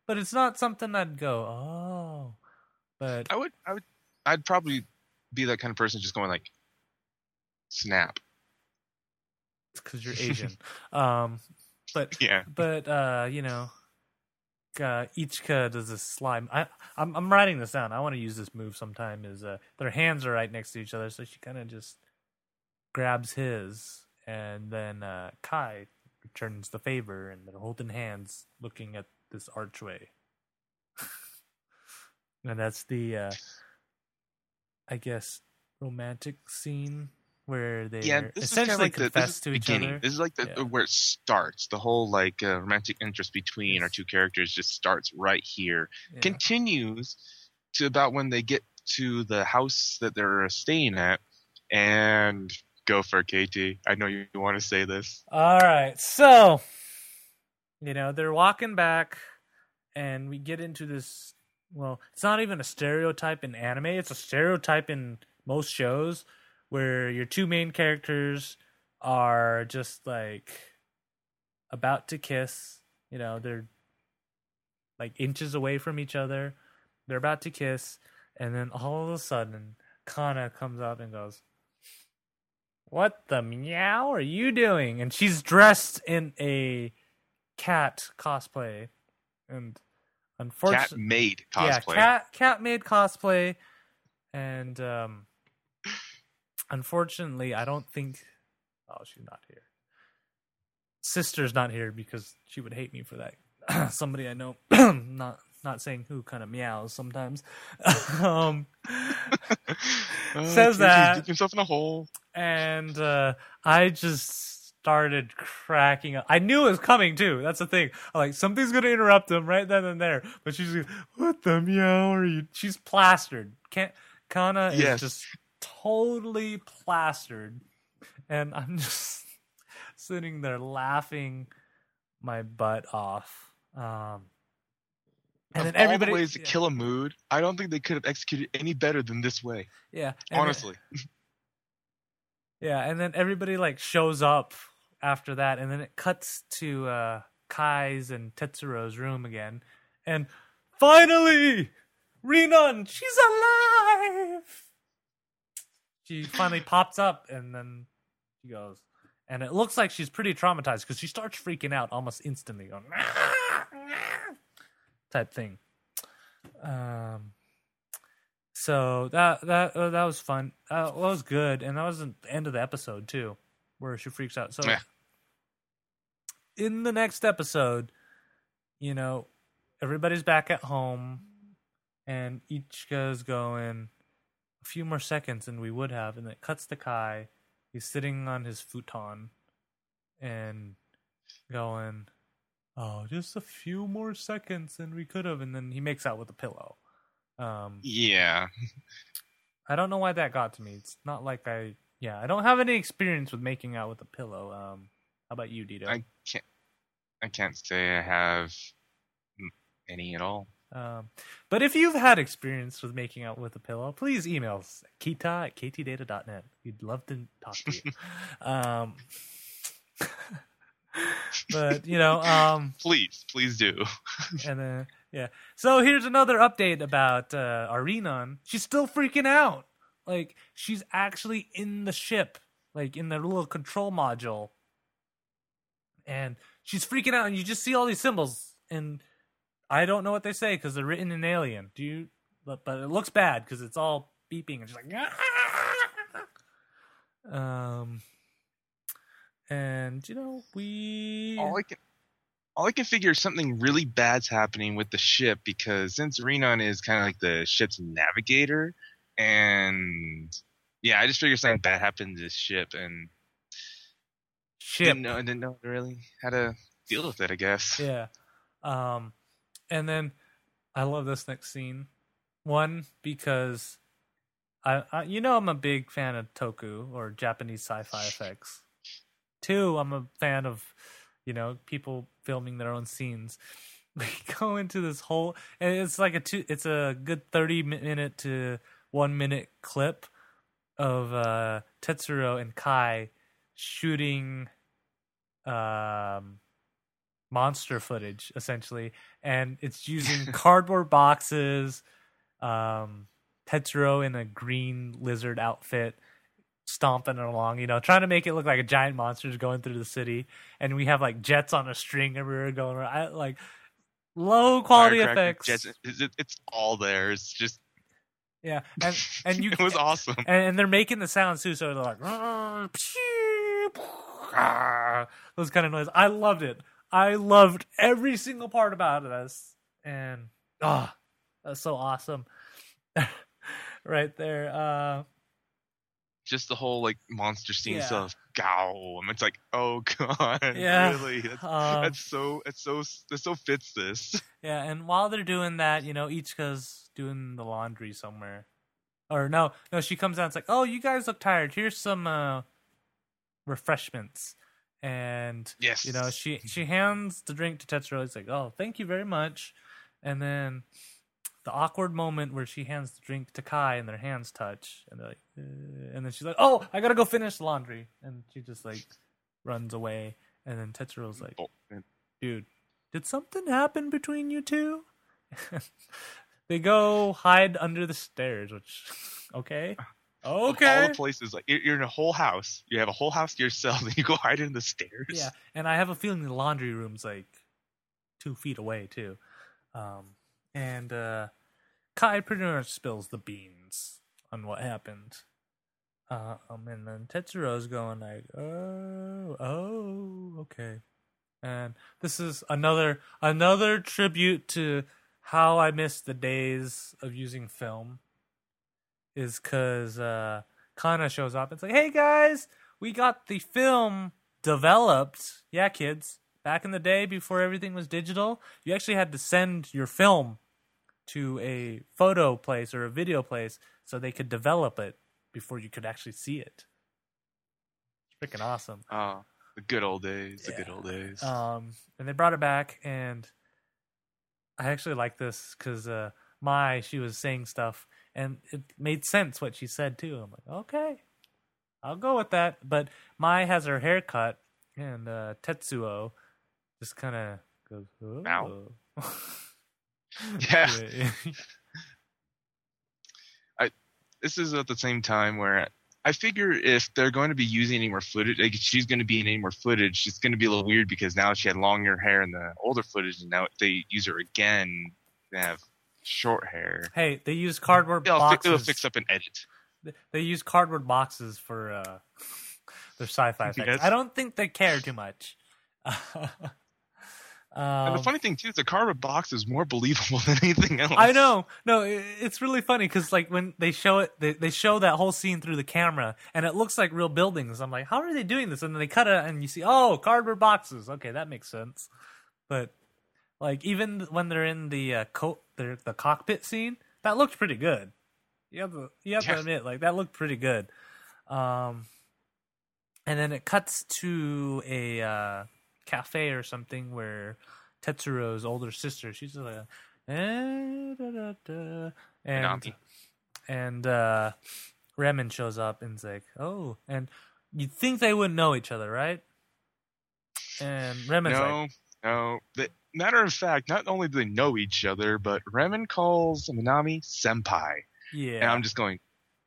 but it's not something I'd go, oh. But I'd probably be that kind of person just going like, snap. It's because you're Asian. But yeah. But you know, Ichika does this slime. I'm writing this down. I want to use this move sometime. Is their hands are right next to each other, so she kind of just grabs his. And then Kai returns the favor, and they're holding hands, looking at this archway. And that's the, I guess, romantic scene where they essentially confess to each other. This is like where it starts. The whole like romantic interest between our two characters just starts right here. Yeah. Continues to about when they get to the house that they're staying at, and... Go for it, KT. I know you want to say this. All right. So, you know, they're walking back, and we get into this, well, it's not even a stereotype in anime. It's a stereotype in most shows where your two main characters are just, like, about to kiss. You know, they're, like, inches away from each other. They're about to kiss, and then all of a sudden, Kanna comes up and goes, what the meow are you doing? And she's dressed in a cat cosplay. And unfortunately... Cat-made cosplay. Yeah, cat-made cosplay. And unfortunately, I don't think... Oh, she's not here. Sister's not here because she would hate me for that. Somebody I know, not saying who, kind of meows sometimes. Says that. Dig himself in a hole. And I just started cracking up. I knew it was coming, too. That's the thing. I'm like, something's going to interrupt them right then and there. But she's like, what the meow are you? She's plastered. Kanna is just totally plastered. And I'm just sitting there laughing my butt off. And then everybody, all the ways to kill a mood, I don't think they could have executed any better than this way. Yeah. Honestly. Yeah, and then everybody like shows up after that, and then it cuts to Kai's and Tetsuro's room again. And finally, Remon, she's alive! She finally pops up, and then she goes. And it looks like she's pretty traumatized, because she starts freaking out almost instantly, going, type thing. So that was fun. That was good, and that was the end of the episode too, where she freaks out. So in the next episode, you know, everybody's back at home, and Ichika's going, a few more seconds, and we would have, and it cuts to Kai. He's sitting on his futon, and going, oh, just a few more seconds, and we could have, and then he makes out with a pillow. I don't know why that got to me. It's not like I don't have any experience with making out with a pillow. How about you, Dito? I can't say I have any at all. But if you've had experience with making out with a pillow, please email us at kita@ktdata.net. We'd love to talk to you. But you know, please do. And then Yeah. So here's another update about Arinon. She's still freaking out. Like, she's actually in the ship, like in the little control module. And she's freaking out, and you just see all these symbols, and I don't know what they say because they're written in alien. Do you? But it looks bad because it's all beeping, and she's like, and you know, all I can figure is something really bad's happening with the ship, because since Remon is kind of like the ship's navigator, and yeah, I just figured something bad happened to this ship, and I didn't know really how to deal with it, I guess. Yeah. And then I love this next scene. One, because I you know, I'm a big fan of toku, or Japanese sci-fi effects. Two, I'm a fan of, you know, people filming their own scenes. We go into this whole, and it's like it's a good 30-minute to 1-minute clip of Tetsuro and Kai shooting monster footage, essentially, and it's using cardboard boxes, Tetsuro in a green lizard outfit stomping along, you know, trying to make it look like a giant monster's going through the city, and we have like jets on a string everywhere going around. I like low quality effects. Jets, it's all there. It's just, yeah, and you it was awesome. And they're making the sounds too, so they're like those kind of noises. I loved it. I loved every single part about this, and that's so awesome. Right there. Just the whole like monster scene stuff. Gow. And it's like, oh god. Yeah. Really? That so fits this. Yeah, and while they're doing that, you know, Ichika's doing the laundry somewhere. Or no, she comes out and it's like, oh, you guys look tired. Here's some refreshments. And yes, you know, she hands the drink to Tetsuro. It's like, oh, thank you very much. And then the awkward moment where she hands the drink to Kai and their hands touch, and they're like, and then she's like, "Oh, I gotta go finish the laundry," and she just like runs away. And then Tetsuro's like, "Dude, did something happen between you two?" They go hide under the stairs, which okay. Of all the places, like you're in a whole house, you have a whole house to yourself, and you go hide in the stairs. Yeah, and I have a feeling the laundry room's like 2 feet away too. And Kai pretty much spills the beans on what happened. And then Tetsuro's going like, oh, okay. And this is another tribute to how I miss the days of using film. Is because Kanna shows up and it's like, hey guys, we got the film developed. Yeah, kids. Back in the day, before everything was digital, you actually had to send your film to a photo place or a video place so they could develop it before you could actually see it. It's freaking awesome. Oh, the good old days. Yeah. The good old days. And they brought it back, and I actually like this because she was saying stuff, and it made sense what she said too. I'm like, okay, I'll go with that. But Mai has her hair cut, and Tetsuo just kind of goes, oh. Yeah. This is at the same time where I figure if they're going to be using any more footage, like if she's going to be in any more footage, it's going to be a little weird because now she had longer hair in the older footage, and now if they use her again, they have short hair. Hey, they use cardboard boxes. It'll fix up and edit. They use cardboard boxes for their sci-fi effects. Yes. I don't think they care too much. And the funny thing too is the cardboard box is more believable than anything else. I know. No, it's really funny because like when they show it, they show that whole scene through the camera, and it looks like real buildings. I'm like, how are they doing this? And then they cut it, and you see, oh, cardboard boxes. Okay, that makes sense. But like even when they're in the the cockpit scene, that looked pretty good. You have to admit, like that looked pretty good. And then it cuts to a cafe or something where Tetsuro's older sister, she's like, and Remon shows up and is like, oh, and you'd think they wouldn't know each other, right? And Remon's no, like, no, matter of fact, not only do they know each other, but Remon calls Minami senpai. Yeah. And I'm just going,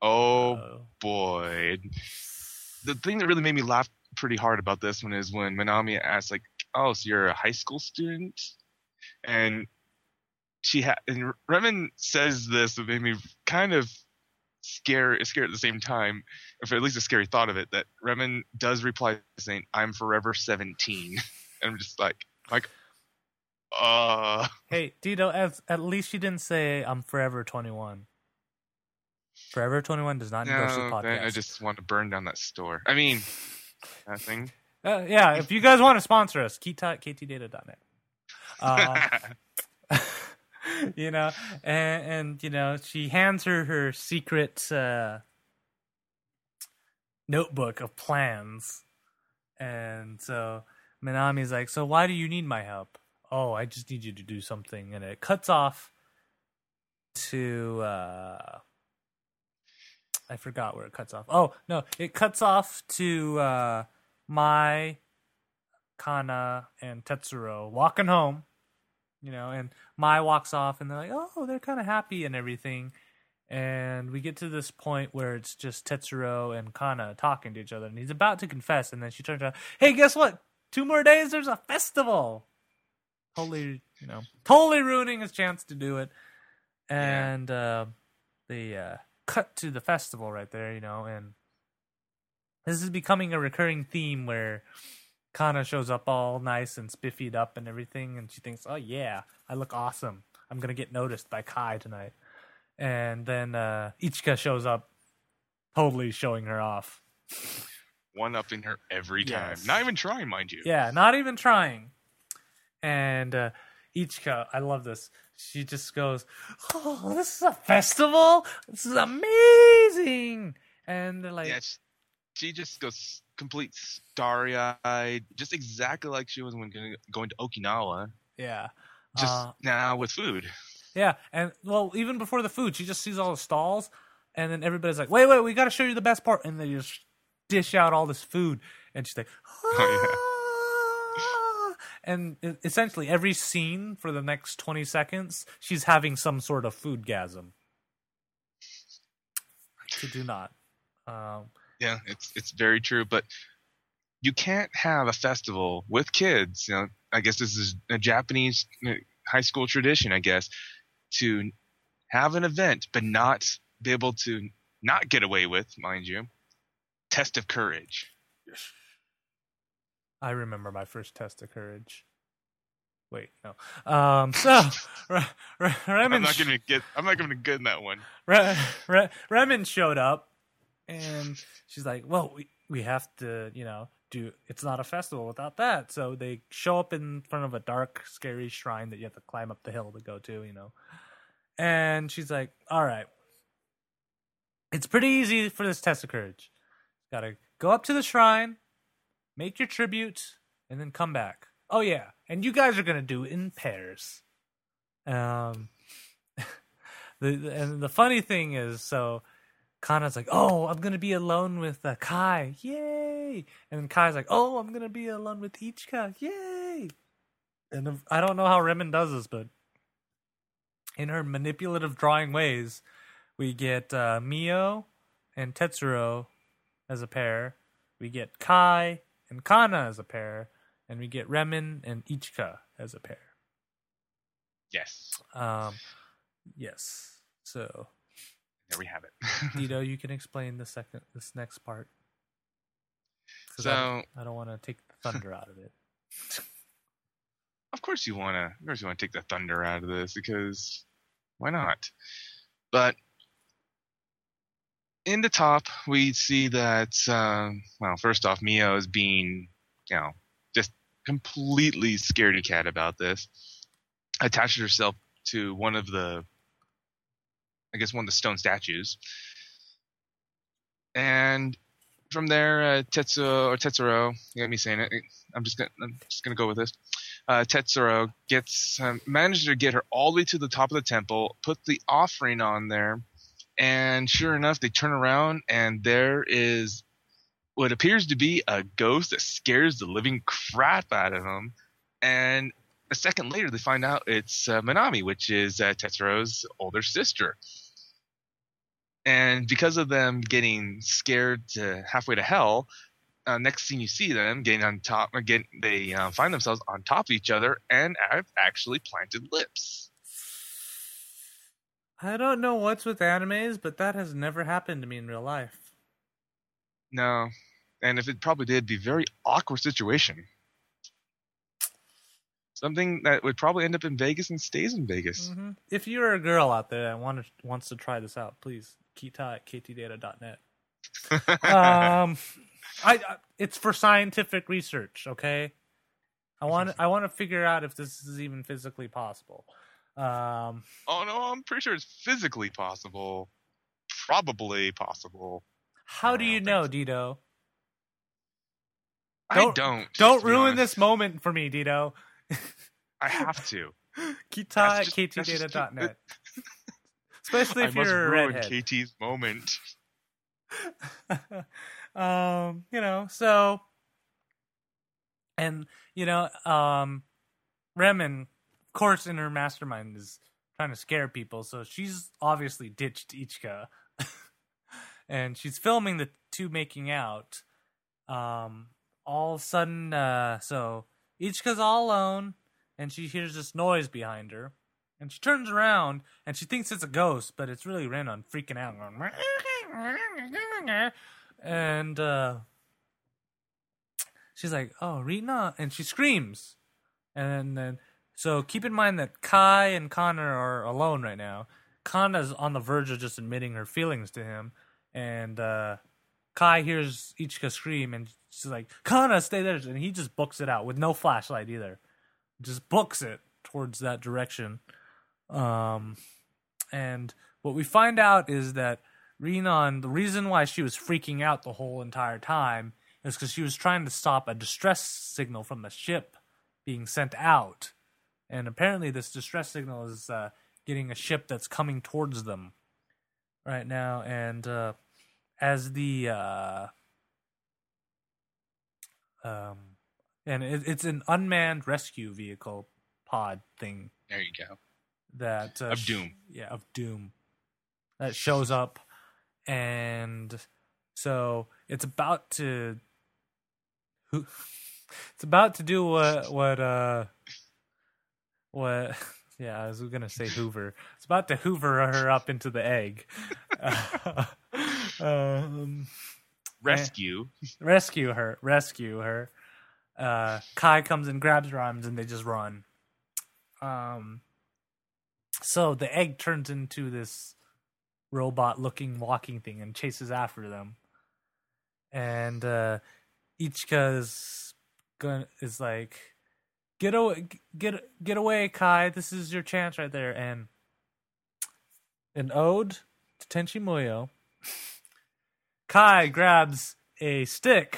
oh boy. The thing that really made me laugh pretty hard about this one is when Minami asks, like, oh, so you're a high school student? And and Remon says this that made me kind of scared at the same time, or at least a scary thought of it, that Remon does reply saying, I'm forever 17. And I'm just like hey, Dito, at least she didn't say I'm forever 21. Forever 21 does not endorse the podcast. I just want to burn down that store. I mean, nothing. Yeah, if you guys want to sponsor us, kita@ktdata.net. You know, and you know, she hands her secret notebook of plans, and so Minami's like, so why do you need my help? Oh, I just need you to do something, and it cuts off to I forgot where it cuts off. Oh no, it cuts off to Mai, Kanna, and Tetsuro walking home. You know, and Mai walks off, and they're like, oh, they're kind of happy and everything. And we get to this point where it's just Tetsuro and Kanna talking to each other, and he's about to confess, and then she turns out, hey, guess what? 2 more days, there's a festival! Totally, you know, totally ruining his chance to do it. And they cut to the festival right there, you know, and this is becoming a recurring theme where Kanna shows up all nice and spiffied up and everything, and she thinks, oh yeah, I look awesome. I'm going to get noticed by Kai tonight. And then Ichika shows up totally showing her off. One-upping her every time. Yes. Not even trying, mind you. Yeah, not even trying. And Ichika, I love this. She just goes, oh, this is a festival? This is amazing! And they're like... Yeah, she just goes... complete starry-eyed, just exactly like she was when going to Okinawa. Yeah. Just now with food. Yeah, and well, even before the food, she just sees all the stalls, and then everybody's like, wait, we gotta show you the best part, and they just dish out all this food, and she's like, ah! And essentially every scene for the next 20 seconds, she's having some sort of foodgasm. I do not. Yeah, it's very true, but you can't have a festival with kids. You know, I guess this is a Japanese high school tradition, I guess, to have an event but not be able to not get away with, mind you, test of courage. I remember my first test of courage. Wait, no. I'm not going to get in that one. Remon showed up. And she's like, well, we have to, you know, it's not a festival without that. So they show up in front of a dark, scary shrine that you have to climb up the hill to go to, you know. And she's like, all right, it's pretty easy for this test of courage. Got to go up to the shrine, make your tribute, and then come back. Oh, yeah. And you guys are going to do it in pairs. And the funny thing is, so... Kanna's like, oh, I'm going to be alone with Kai. Yay! And then Kai's like, oh, I'm going to be alone with Ichika. Yay! And I don't know how Remon does this, but in her manipulative drawing ways, we get Mio and Tetsuro as a pair. We get Kai and Kanna as a pair. And we get Remon and Ichika as a pair. Yes. Yes. So... there we have it. Dito, you can explain this next part. So I don't want to take the thunder out of it. Of course you want to take the thunder out of this, because why not? But in the top, we see that first off, Mio is being, you know, just completely scaredy cat about this. Attaches herself to one of the stone statues. And from there, Tetsuro, you got me saying it. I'm just gonna go with this. Tetsuro manages to get her all the way to the top of the temple, put the offering on there, and sure enough, they turn around and there is what appears to be a ghost that scares the living crap out of them. And a second later, they find out it's Minami, which is Tetsuro's older sister. And because of them getting scared to halfway to hell, next scene you see them getting on top, again, they find themselves on top of each other and have actually planted lips. I don't know what's with animes, but that has never happened to me in real life. No. And if it probably did, it'd be a very awkward situation. Something that would probably end up in Vegas and stays in Vegas. Mm-hmm. If you're a girl out there that wants to try this out, please, kita at ktdata.net. It's for scientific research, okay? I want to figure out if this is even physically possible. Oh, no, I'm pretty sure it's physically possible. Probably possible. How do you know, so. Dito? I don't. Don't ruin this moment for me, Dito. I have to. Kita at ktdata.net. Especially if you're a redhead. I must ruin KT's moment. Remon, of course, in her mastermind is trying to scare people, so she's obviously ditched Ichika. And she's filming the two making out. All of a sudden, Ichika's all alone, and she hears this noise behind her. And she turns around, and she thinks it's a ghost, but it's really Remon freaking out. And she's like, oh, Rina. And she screams. And then, so keep in mind that Kai and Kanna are alone right now. Kanna's on the verge of just admitting her feelings to him. And Kai hears Ichika scream, and she's like, Kanna, stay there. And he just books it out with no flashlight either. Just books it towards that direction. And what we find out is that Remon, the reason why she was freaking out the whole entire time is because she was trying to stop a distress signal from the ship being sent out. And apparently this distress signal is getting a ship that's coming towards them right now. And it's an unmanned rescue vehicle pod thing. There you go. That of doom. Of doom. That shows up, and so it's about to. It's about to do what? Yeah, I was gonna say Hoover. It's about to Hoover her up into the egg. Rescue her. Kai comes and grabs her arms, and they just run. So the egg turns into this robot-looking walking thing and chases after them. And Ichika is like, "Get away, Kai! This is your chance right there." And an ode to Tenchi Muyo. Kai grabs a stick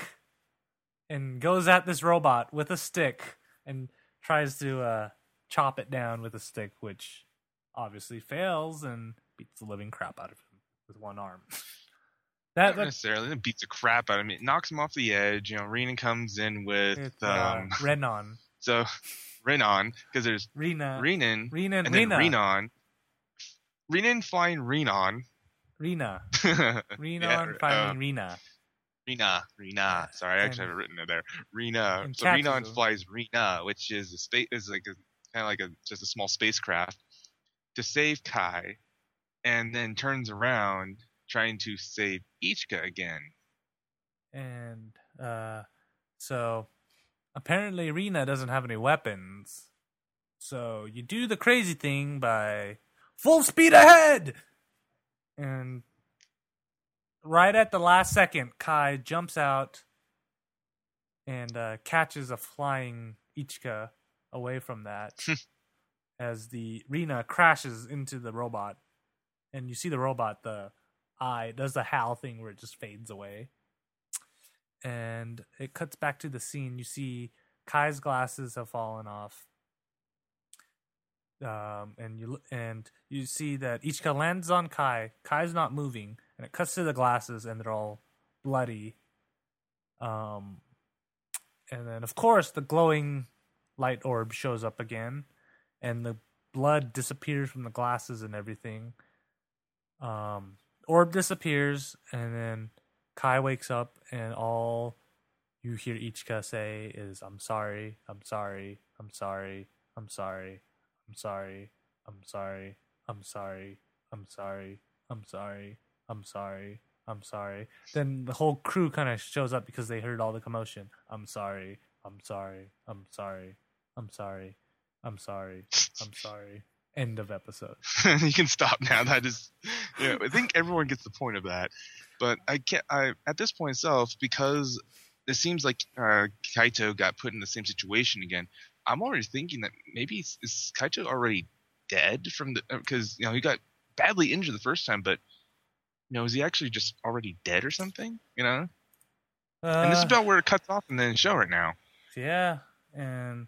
and goes at this robot with a stick and tries to chop it down with a stick, which obviously fails and beats the living crap out of him with one arm. Not necessarily. It beats the crap out of him. It knocks him off the edge. You know, Rina comes in with Remon. So Remon, because there's Rina. Sorry, I actually have it written in there. Rina. So Remon flies Rina, which is a space, is like kind of like a small spacecraft to save Kai, and then turns around trying to save Ichika again. And so apparently Rina doesn't have any weapons. So you do the crazy thing by full speed ahead. And right at the last second, Kai jumps out and catches a flying Ichika away from that as the Rina crashes into the robot. And you see the robot, the eye, does the howl thing where it just fades away. And it cuts back to the scene. You see Kai's glasses have fallen off. And you see that Ichika lands on Kai. Kai's not moving. And it cuts to the glasses, and they're all bloody. And then, of course, the glowing light orb shows up again, and the blood disappears from the glasses and everything. Orb disappears, and then Kai wakes up, and all you hear Ichika say is, "I'm sorry, I'm sorry, I'm sorry, I'm sorry, I'm sorry, I'm sorry, I'm sorry, I'm sorry, I'm sorry, I'm sorry, I'm sorry." Then the whole crew kind of shows up because they heard all the commotion. "I'm sorry, I'm sorry, I'm sorry, I'm sorry, I'm sorry, I'm sorry." End of episode. You can stop now. That is, you know, I think everyone gets the point of that. But I can't. I at this point itself, because it seems like Kaito got put in the same situation again. I'm already thinking that maybe is Kaito already dead from the, because you know he got badly injured the first time, but you know, is he actually just already dead or something? You know, and this is about where it cuts off in the show right now. Yeah, and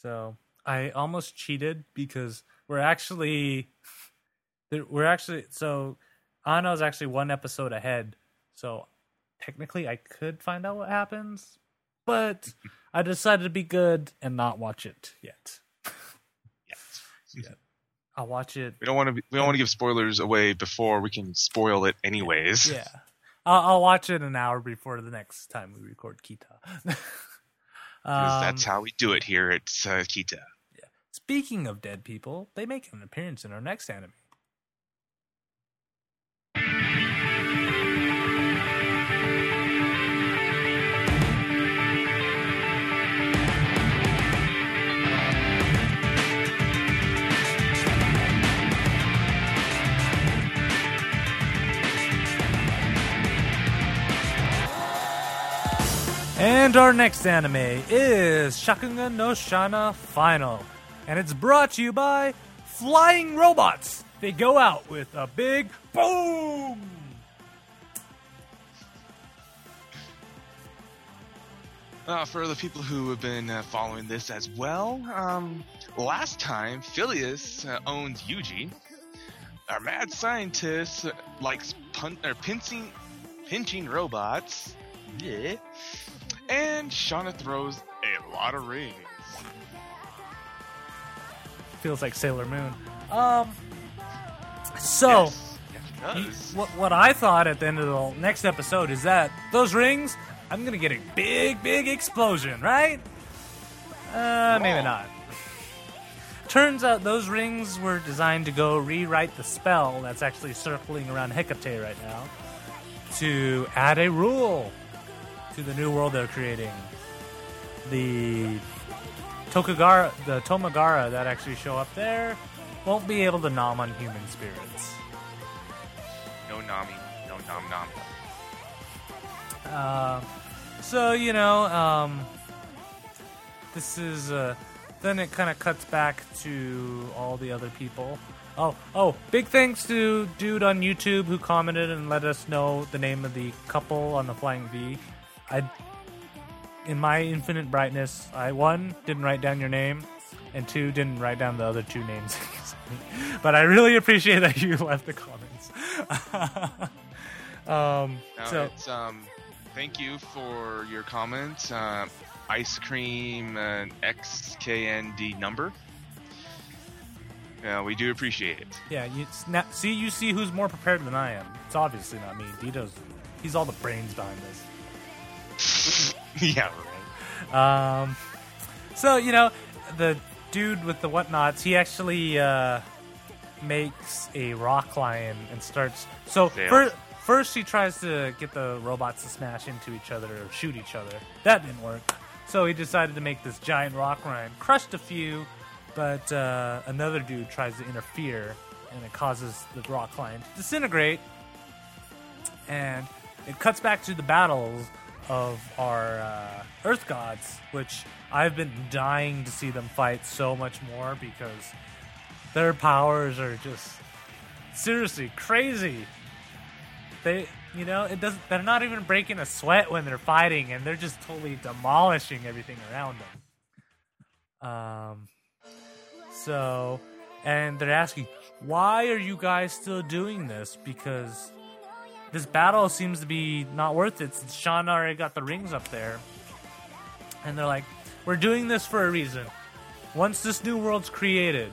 so I almost cheated because we're actually so Anno's actually one episode ahead, so technically I could find out what happens, but I decided to be good and not watch it yet. Yeah. I'll watch it. We don't want to give spoilers away before we can spoil it anyways. Yeah. I'll watch it an hour before the next time we record Kita. That's how we do it here at Kita. Yeah. Speaking of dead people, they make an appearance in our next anime. And our next anime is Shakugan no Shana Final. And it's brought to you by flying robots. They go out with a big boom. For the people who have been following this as well, last time Phileas owns Yuji. Our mad scientist likes pinching robots. Yeah. And Shauna throws a lot of rings. Feels like Sailor Moon. So, yes, what I thought at the end of the next episode is that those rings, I'm going to get a big, big explosion, right? Maybe not. Turns out those rings were designed to go rewrite the spell that's actually circling around Hecate right now to add a rule to the new world they're creating. The Tomogara that actually show up there won't be able to nom on human spirits. No nami, no nom nom. This is then it kind of cuts back to all the other people. Oh, big thanks to dude on YouTube who commented and let us know the name of the couple on the Flying V. In my infinite brightness, I, one, didn't write down your name, and two, didn't write down the other two names. But I really appreciate that you left the comments. Thank you for your comments. Ice cream XKND number. Yeah, we do appreciate it. Yeah, you see who's more prepared than I am. It's obviously not me. He's all the brains behind this. Yeah, right. The dude with the whatnots, he actually makes a rock lion and starts. So first he tries to get the robots to smash into each other or shoot each other. That didn't work. So he decided to make this giant rock lion. Crushed a few, but another dude tries to interfere, and it causes the rock lion to disintegrate. And it cuts back to the battles of our Earth Gods, which I've been dying to see them fight so much more because their powers are just seriously crazy. They're not even breaking a sweat when they're fighting, and they're just totally demolishing everything around them. And they're asking, "Why are you guys still doing this?" Because this battle seems to be not worth it since Shauna already got the rings up there. And they're like, "We're doing this for a reason. Once this new world's created,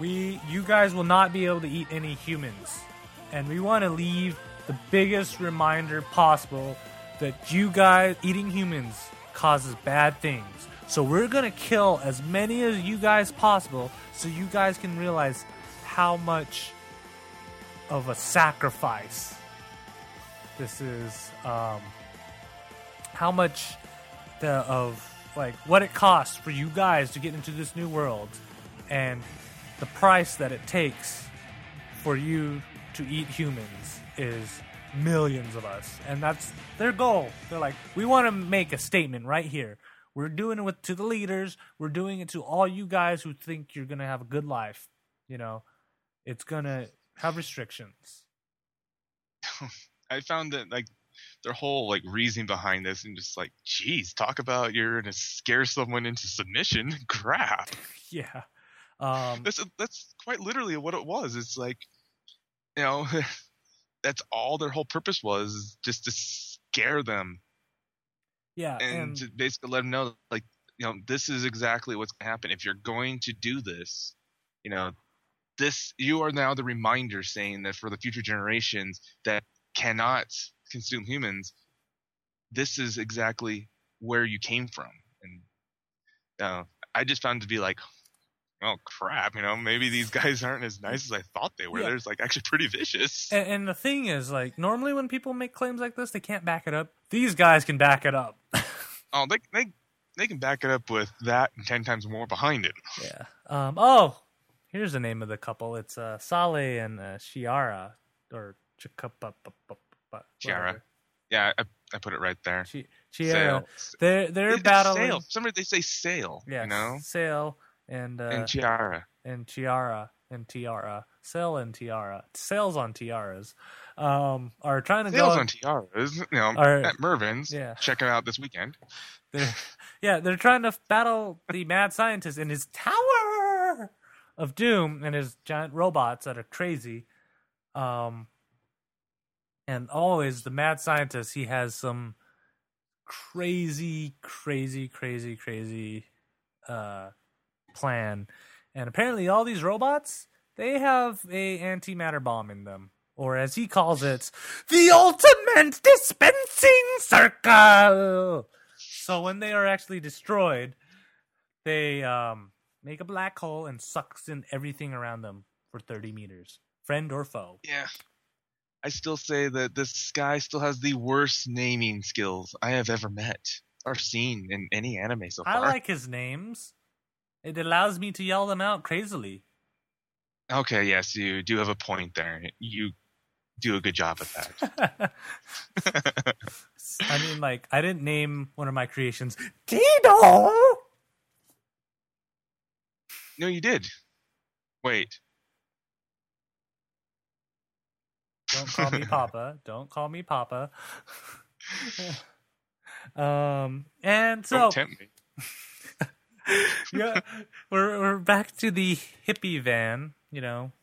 you guys will not be able to eat any humans. And we want to leave the biggest reminder possible that you guys eating humans causes bad things. So we're going to kill as many of you guys possible so you guys can realize how much of a sacrifice this is, how much what it costs for you guys to get into this new world and the price that it takes for you to eat humans is millions of us. And that's their goal. They're like, we want to make a statement right here. We're doing it to the leaders. We're doing it to all you guys who think you're going to have a good life. You know, it's going to have restrictions. I found that, their whole, reasoning behind this and just talk about you're going to scare someone into submission. Crap. Yeah. That's quite literally what it was. It's that's all their whole purpose was, just to scare them. Yeah. And to basically let them know, this is exactly what's going to happen. If you're going to do this, you are now the reminder saying that for the future generations that cannot consume humans, this is exactly where you came from. And I just found it to be oh crap, maybe these guys aren't as nice as I thought they were. Yeah. They're actually pretty vicious. And the thing is, normally when people make claims like this, they can't back it up. These guys can back it up. Oh, they can back it up with that and 10 times more behind it. Yeah. Here's the name of the couple. It's Saleh and Chiara or Chiara. Yeah, I put it right there. Chiara. They're battling. Sale. Somebody they say Sale. Yeah. Sale. And Chiara. And Tiara. Sale and Tiara. Sales on Tiaras. Are trying to Sales go... on Tiaras. At Mervin's. Yeah. Check it out this weekend. They're trying to battle the mad scientist in his Tower of Doom and his giant robots that are crazy. And always the mad scientist, he has some crazy... plan. And apparently all these robots, they have a antimatter bomb in them, or as he calls it, the ultimate dispensing circle. So when they are actually destroyed, they make a black hole and sucks in everything around them for 30 meters, friend or foe. Yeah, I still say that this guy still has the worst naming skills I have ever met or seen in any anime so far. I like his names. It allows me to yell them out crazily. Okay, yes, you do have a point there. You do a good job at that. I mean, I didn't name one of my creations Dido! No, you did. Wait. Don't call me Papa. Don't call me Papa. And so... Don't tempt me. Yeah, we're back to the hippie van,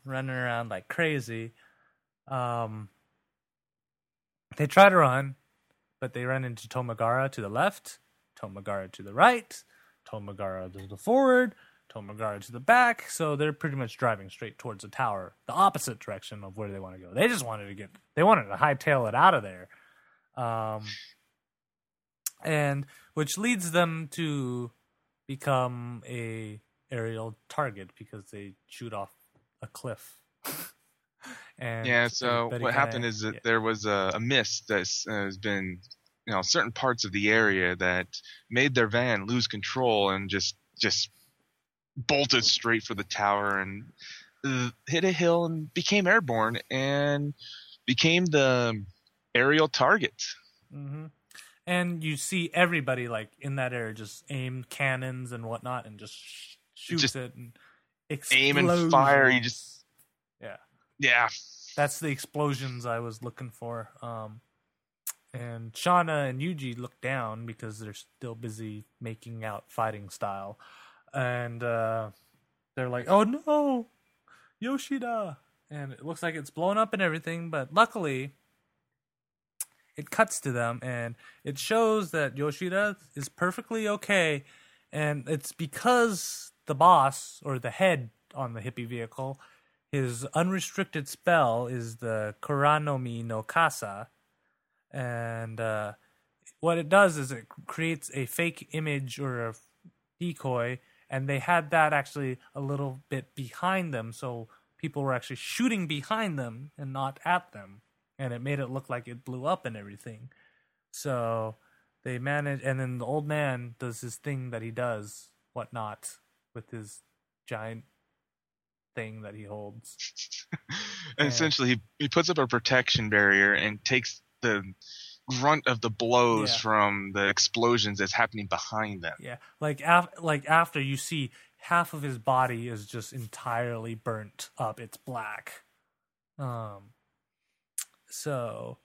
running around like crazy. They try to run, but they run into Tomogara to the left, Tomogara to the right, Tomogara to the forward, Tomogara to the back. So they're pretty much driving straight towards the tower, the opposite direction of where they want to go. They just wanted to hightail it out of there. And which leads them to become a aerial target because they shoot off a cliff. And yeah, so what happened is that there was a mist that has been, certain parts of the area that made their van lose control and just bolted straight for the tower and hit a hill and became airborne and became the aerial target. Mm-hmm. And you see everybody in that area just aim cannons and whatnot and just shoots it and explodes. Aim and fire. You just yeah. That's the explosions I was looking for. And Shauna and Yuji look down because they're still busy making out fighting style, and they're like, "Oh no, Yoshida!" And it looks like it's blown up and everything, but luckily. It cuts to them, and it shows that Yoshida is perfectly okay And it's because the boss, or the head on the hippie vehicle, his unrestricted spell is the Kuranomi no Kasa. And what it does is it creates a fake image or a decoy, and they had that actually a little bit behind them, so people were actually shooting behind them and not at them. And it made it look like it blew up and everything. So they managed, and then the old man does his thing that he does, whatnot, with his giant thing that he holds. And essentially, he puts up a protection barrier and takes the grunt of the blows from the explosions that's happening behind them. Yeah, like after you see half of his body is just entirely burnt up. It's black. So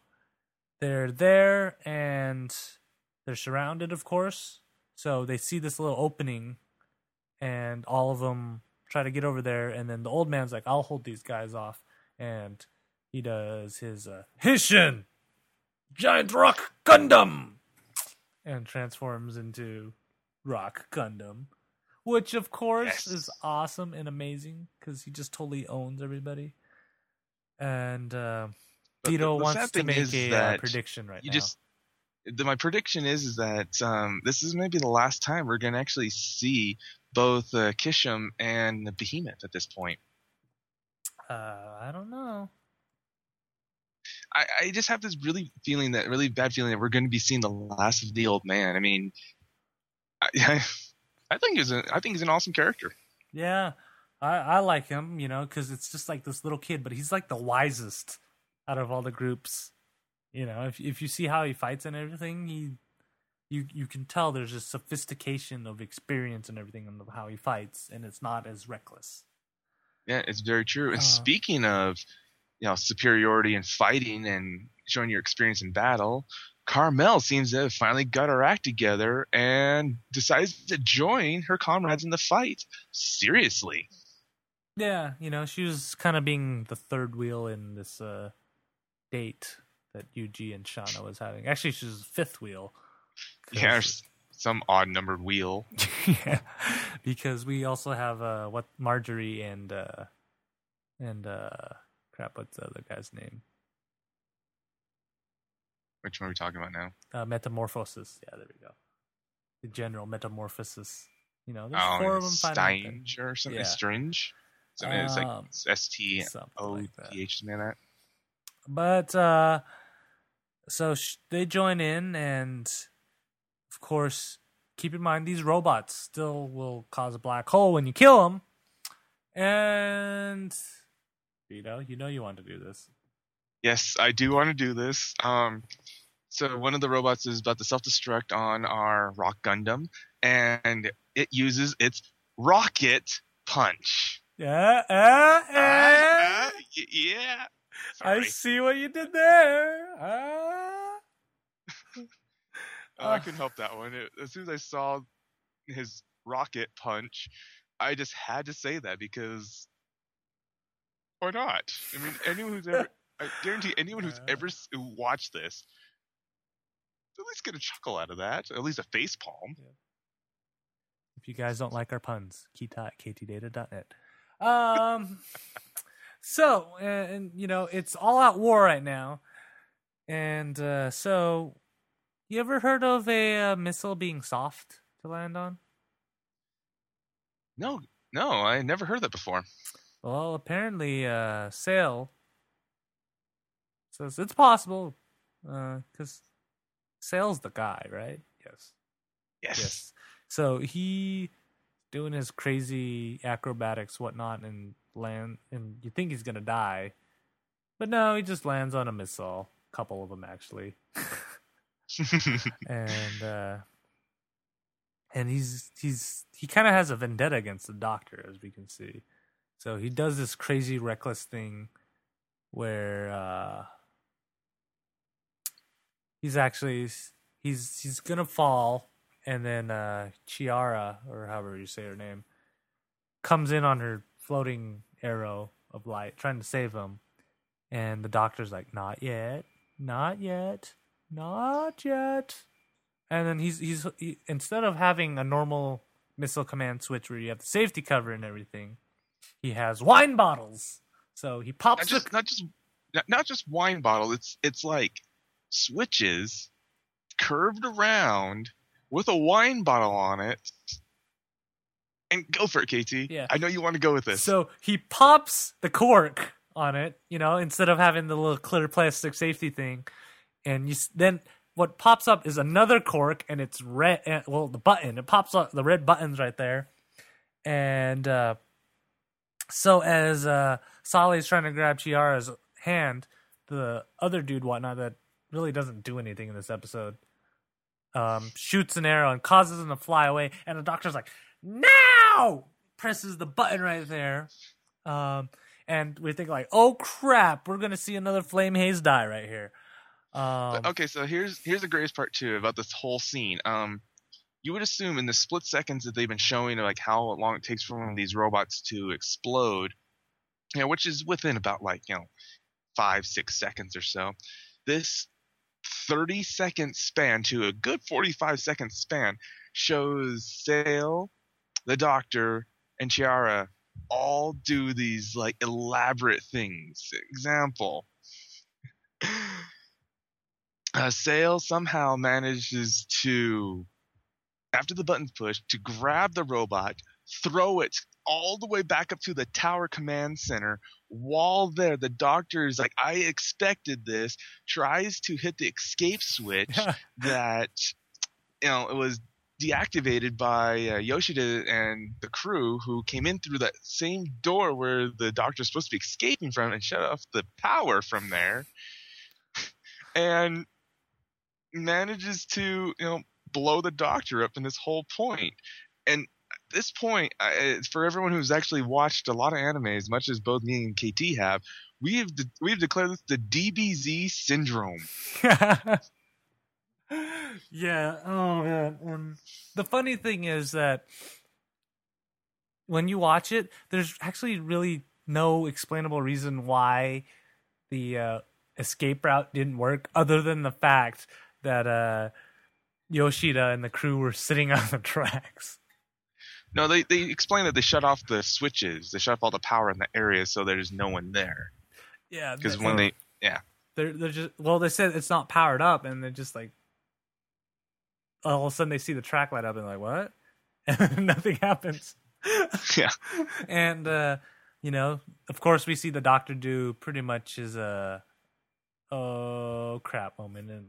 they're there and they're surrounded, of course. So they see this little opening and all of them try to get over there. And then the old man's like, I'll hold these guys off. And he does his Hisshin! Giant Rock Gundam! And transforms into Rock Gundam. Which, of course, is awesome and amazing because he just totally owns everybody. And Tito wants to make a prediction right now. My prediction is that this is maybe the last time we're going to actually see both Kishim and the Behemoth at this point. I don't know. I just have this really bad feeling that we're going to be seeing the last of the old man. I mean, I think he's an awesome character. Yeah, I like him, you know, because it's just like this little kid, but he's like the wisest out of all the groups. You know, if you see how he fights and everything, you can tell there's a sophistication of experience and everything in how he fights, and it's not as reckless. Yeah, it's very true. And speaking of, you know, superiority in fighting and showing your experience in battle, Carmel seems to have finally got her act together and decides to join her comrades in the fight. Seriously. Yeah, you know, she was kind of being the third wheel in this date that Yuji and Shana was having. Actually, she was the fifth wheel. Yeah, there's some odd numbered wheel. Yeah, because we also have Marjorie and crap, what's the other guy's name? Which one are we talking about now? Metamorphosis. Yeah, there we go. The general Metamorphosis. You know, there's four of them. Strange or something. Yeah. Strange. Something it's like STOTH, something like that. But so they join in, and of course, keep in mind these robots still will cause a black hole when you kill them. And you know you want to do this. Yes, I do want to do this. So one of the robots is about to self-destruct on our Rock Gundam, and it uses its rocket punch. Yeah. Sorry. I see what you did there. I couldn't help that one. As soon as I saw his rocket punch, I just had to say that because why not? I mean, I guarantee anyone who's ever watched this, at least get a chuckle out of that. At least a face palm. Yeah. If you guys don't like our puns, kita@ktdata.net. So, and you know, it's all out war right now. And so, you ever heard of a missile being soft to land on? No, I never heard that before. Well, apparently, Saleh says it's possible. Because Saleh's the guy, right? Yes. So, he doing his crazy acrobatics, whatnot, and land, and you think he's gonna die, but no, he just lands on a missile, a couple of them actually. and he kind of has a vendetta against the doctor, as we can see. So he does this crazy reckless thing where he's gonna fall, and then Chiara, or however you say her name, comes in on her floating arrow of light, trying to save him, and the doctor's like, not yet. And then he's instead of having a normal missile command switch where you have the safety cover and everything. He has wine bottles. So he pops not just wine bottle, it's like switches curved around with a wine bottle on it. And go for it, KT. Yeah. I know you want to go with this. So he pops the cork on it, you know, instead of having the little clear plastic safety thing. And then what pops up is another cork, and it's red. And, well, the button. It pops up. The red button's right there. And so as Saleh's trying to grab Chiara's hand, the other dude, whatnot, that really doesn't do anything in this episode, shoots an arrow and causes him to fly away. And the doctor's like, now! Presses the button right there. And we think like, oh crap, we're going to see another flame haze die right here. Okay, so here's the greatest part too about this whole scene. You would assume in the split seconds that they've been showing like how long it takes for one of these robots to explode, you know, which is within about like, you know, 5-6 seconds or so. This 30-second span to a good 45-second span shows Saleh, the Doctor, and Chiara all do these like elaborate things. Example, Saleh somehow manages to, after the button's pushed, to grab the robot, throw it all the way back up to the tower command center. While there, the doctor is like, I expected this, tries to hit the escape switch that, you know, it was deactivated by Yoshida and the crew who came in through that same door where the doctor's supposed to be escaping from and shut off the power from there, and manages to, you know, blow the doctor up in this whole point. And at this point, for everyone who's actually watched a lot of anime, as much as both me and KT have, we've declared this the DBZ syndrome. Yeah. Oh man. The funny thing is that when you watch it, there's actually really no explainable reason why the escape route didn't work, other than the fact that Yoshida and the crew were sitting on the tracks. No, they explained that they shut off the switches. They shut off all the power in the area, so there's no one there. Yeah, because when they they're just, well, they said it's not powered up, and they're just like, all of a sudden they see the track light up and they're like, what? And nothing happens. Yeah. And you know, of course, we see the doctor do pretty much his oh crap moment. And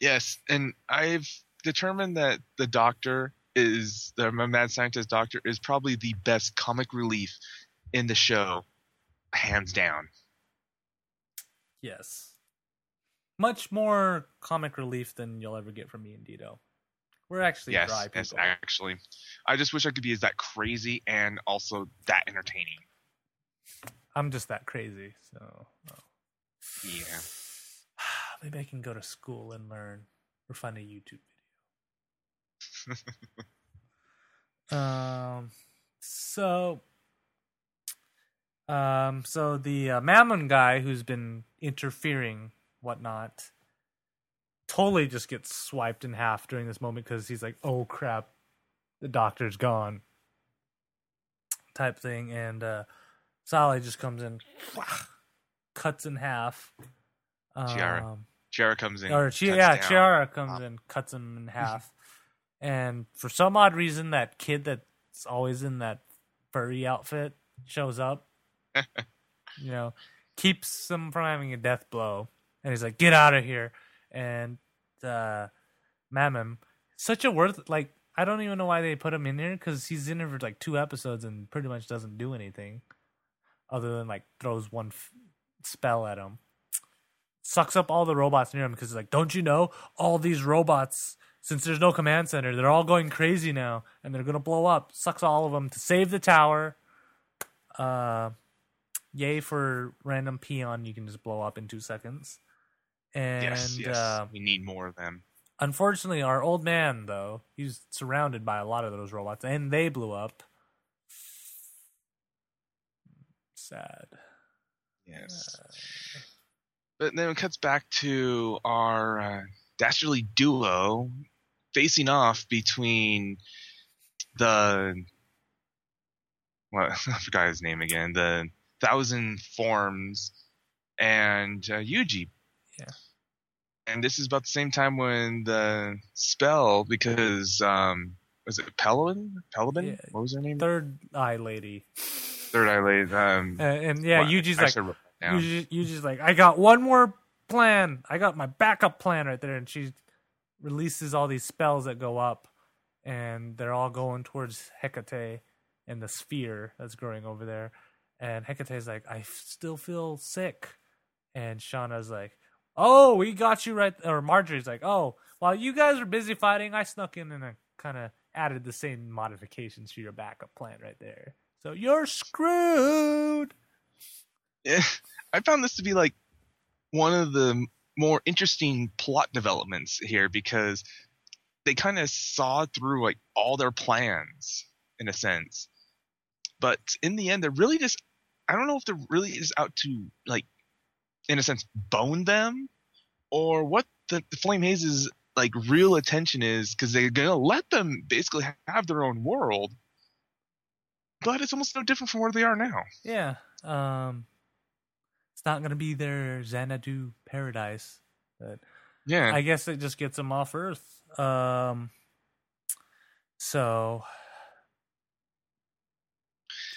yes, and I've determined that the doctor is, the mad scientist doctor is probably the best comic relief in the show, hands down. Yes. Much more comic relief than you'll ever get from me and Dito. We're actually dry people. Yes, actually. I just wish I could be as that crazy and also that entertaining. I'm just that crazy, so... Oh. Yeah. Maybe I can go to school and learn or find a YouTube video. So the Mammon guy who's been interfering... whatnot, totally just gets swiped in half during this moment because he's like, oh crap, the doctor's gone, type thing. And Saleh just comes in, cuts in half. Chiara comes in. Chiara comes in, cuts him in half. And for some odd reason, that kid that's always in that furry outfit shows up. You know, keeps him from having a death blow. And he's like, get out of here. And Mammon, such a worth... Like, I don't even know why they put him in here, because he's in here for, like, 2 episodes and pretty much doesn't do anything other than, like, throws one spell at him. Sucks up all the robots near him, because he's like, don't you know? All these robots, since there's no command center, they're all going crazy now, and they're going to blow up. Sucks all of them to save the tower. Yay for random peon you can just blow up in 2 seconds. And yes. We need more of them. Unfortunately, our old man, though, he's surrounded by a lot of those robots, and they blew up. Sad. Yes. But then it cuts back to our dastardly duo facing off between I forgot his name again, the Thousand Forms, and Yuji. Yeah. And this is about the same time when the spell, because was it Pelobin? Yeah. What was her name? Third Eye Lady. And yeah, Yuji's like, I got one more plan. I got my backup plan right there. And she releases all these spells that go up, and they're all going towards Hecate and the sphere that's growing over there. And Hecate's like, I still feel sick. And Shauna's like, oh, we got you right. Or Marjorie's like, oh, while you guys were busy fighting, I snuck in and I kind of added the same modifications to your backup plan right there. So you're screwed. Yeah, I found this to be like one of the more interesting plot developments here, because they kind of saw through like all their plans in a sense. But in the end, they're really just, I don't know if they're really just out to like, in a sense, bone them, or what the Flame Haze's like real attention is, because they're gonna let them basically have their own world, but it's almost no different from where they are now. Yeah, it's not gonna be their Xanadu paradise, but yeah, I guess it just gets them off Earth. So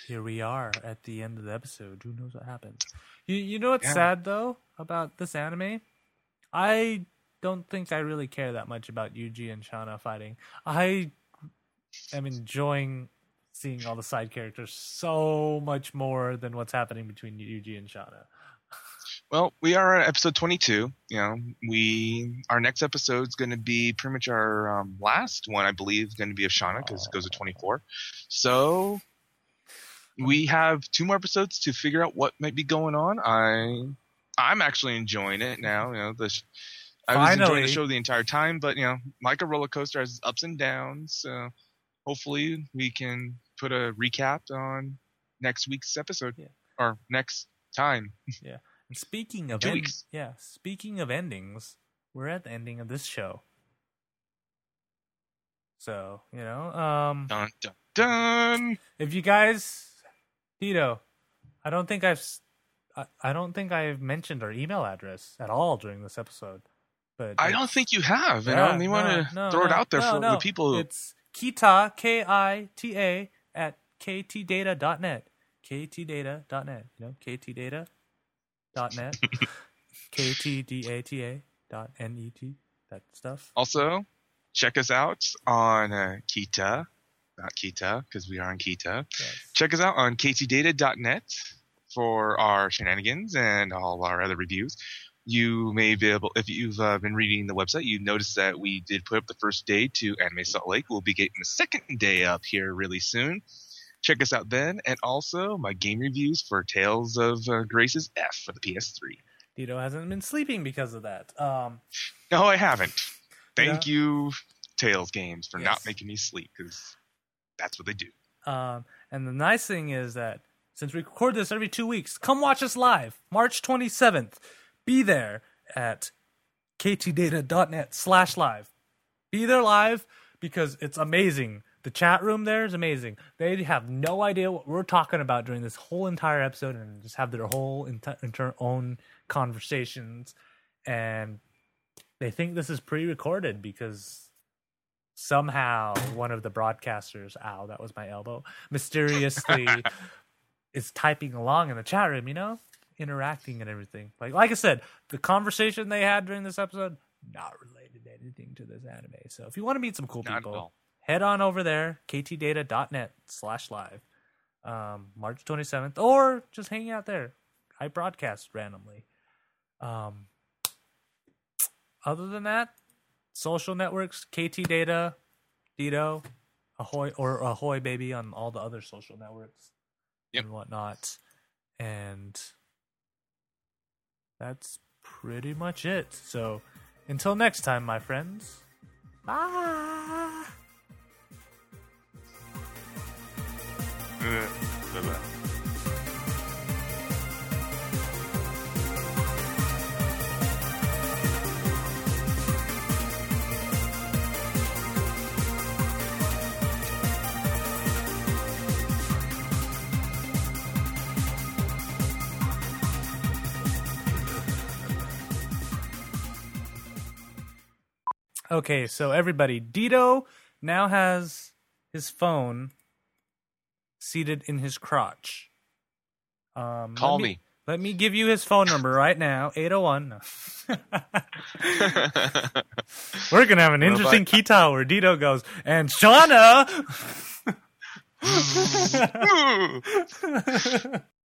here we are at the end of the episode. Who knows what happens? You know what's sad, though, about this anime? I don't think I really care that much about Yuji and Shauna fighting. I am enjoying seeing all the side characters so much more than what's happening between Yuji and Shauna. Well, we are at episode 22. You know, our next episode's going to be pretty much our last one, I believe, is going to be of Shauna, because it goes to 24. So we have two more episodes to figure out what might be going on. I'm actually enjoying it now. You know, I was enjoying the show the entire time, but you know, like a roller coaster, has its ups and downs. So hopefully, we can put a recap on next week's episode or next time. Yeah. And speaking of 2 weeks. Yeah. Speaking of endings, we're at the ending of this show. So you know, dun, dun, dun. If you guys. Tito, I don't think I've mentioned our email address at all during this episode. But I don't think you have. You want to throw it out there for the people. It's Kita, Kita, at ktdata.net. ktdata.net. You know, ktdata.net. ktdata.net. That stuff. Also, check us out on Kita. Not Kita, because we are on Kita. Yes. Check us out on ktdata.net for our shenanigans and all our other reviews. You may be able, if you've been reading the website, you noticed that we did put up the first day to Anime Salt Lake. We'll be getting the second day up here really soon. Check us out then. And also my game reviews for Tales of Grace's F for the PS3. Dito hasn't been sleeping because of that. No, I haven't. Thank you, Tales Games, for not making me sleep, because that's what they do. And the nice thing is that since we record this every 2 weeks, come watch us live, March 27th. Be there at ktdata.net/live. Be there live, because it's amazing. The chat room there is amazing. They have no idea what we're talking about during this whole entire episode, and just have their whole own conversations. And they think this is pre-recorded because somehow one of the broadcasters, ow, that was my elbow, mysteriously is typing along in the chat room, you know, interacting and everything. Like I said, the conversation they had during this episode, not related to anything to this anime. So if you want to meet some cool people, head on over there, ktdata.net/live, March 27th, or just hang out there. I broadcast randomly. Other than that, social networks, KTData, Dito, Ahoy Baby on all the other social networks and whatnot. And that's pretty much it. So until next time, my friends. Bye. Bye-bye. Okay, so everybody, Dito now has his phone seated in his crotch. Call me. Let me give you his phone number right now, 801. We're going to have an interesting Kita where Dito goes, and Shauna!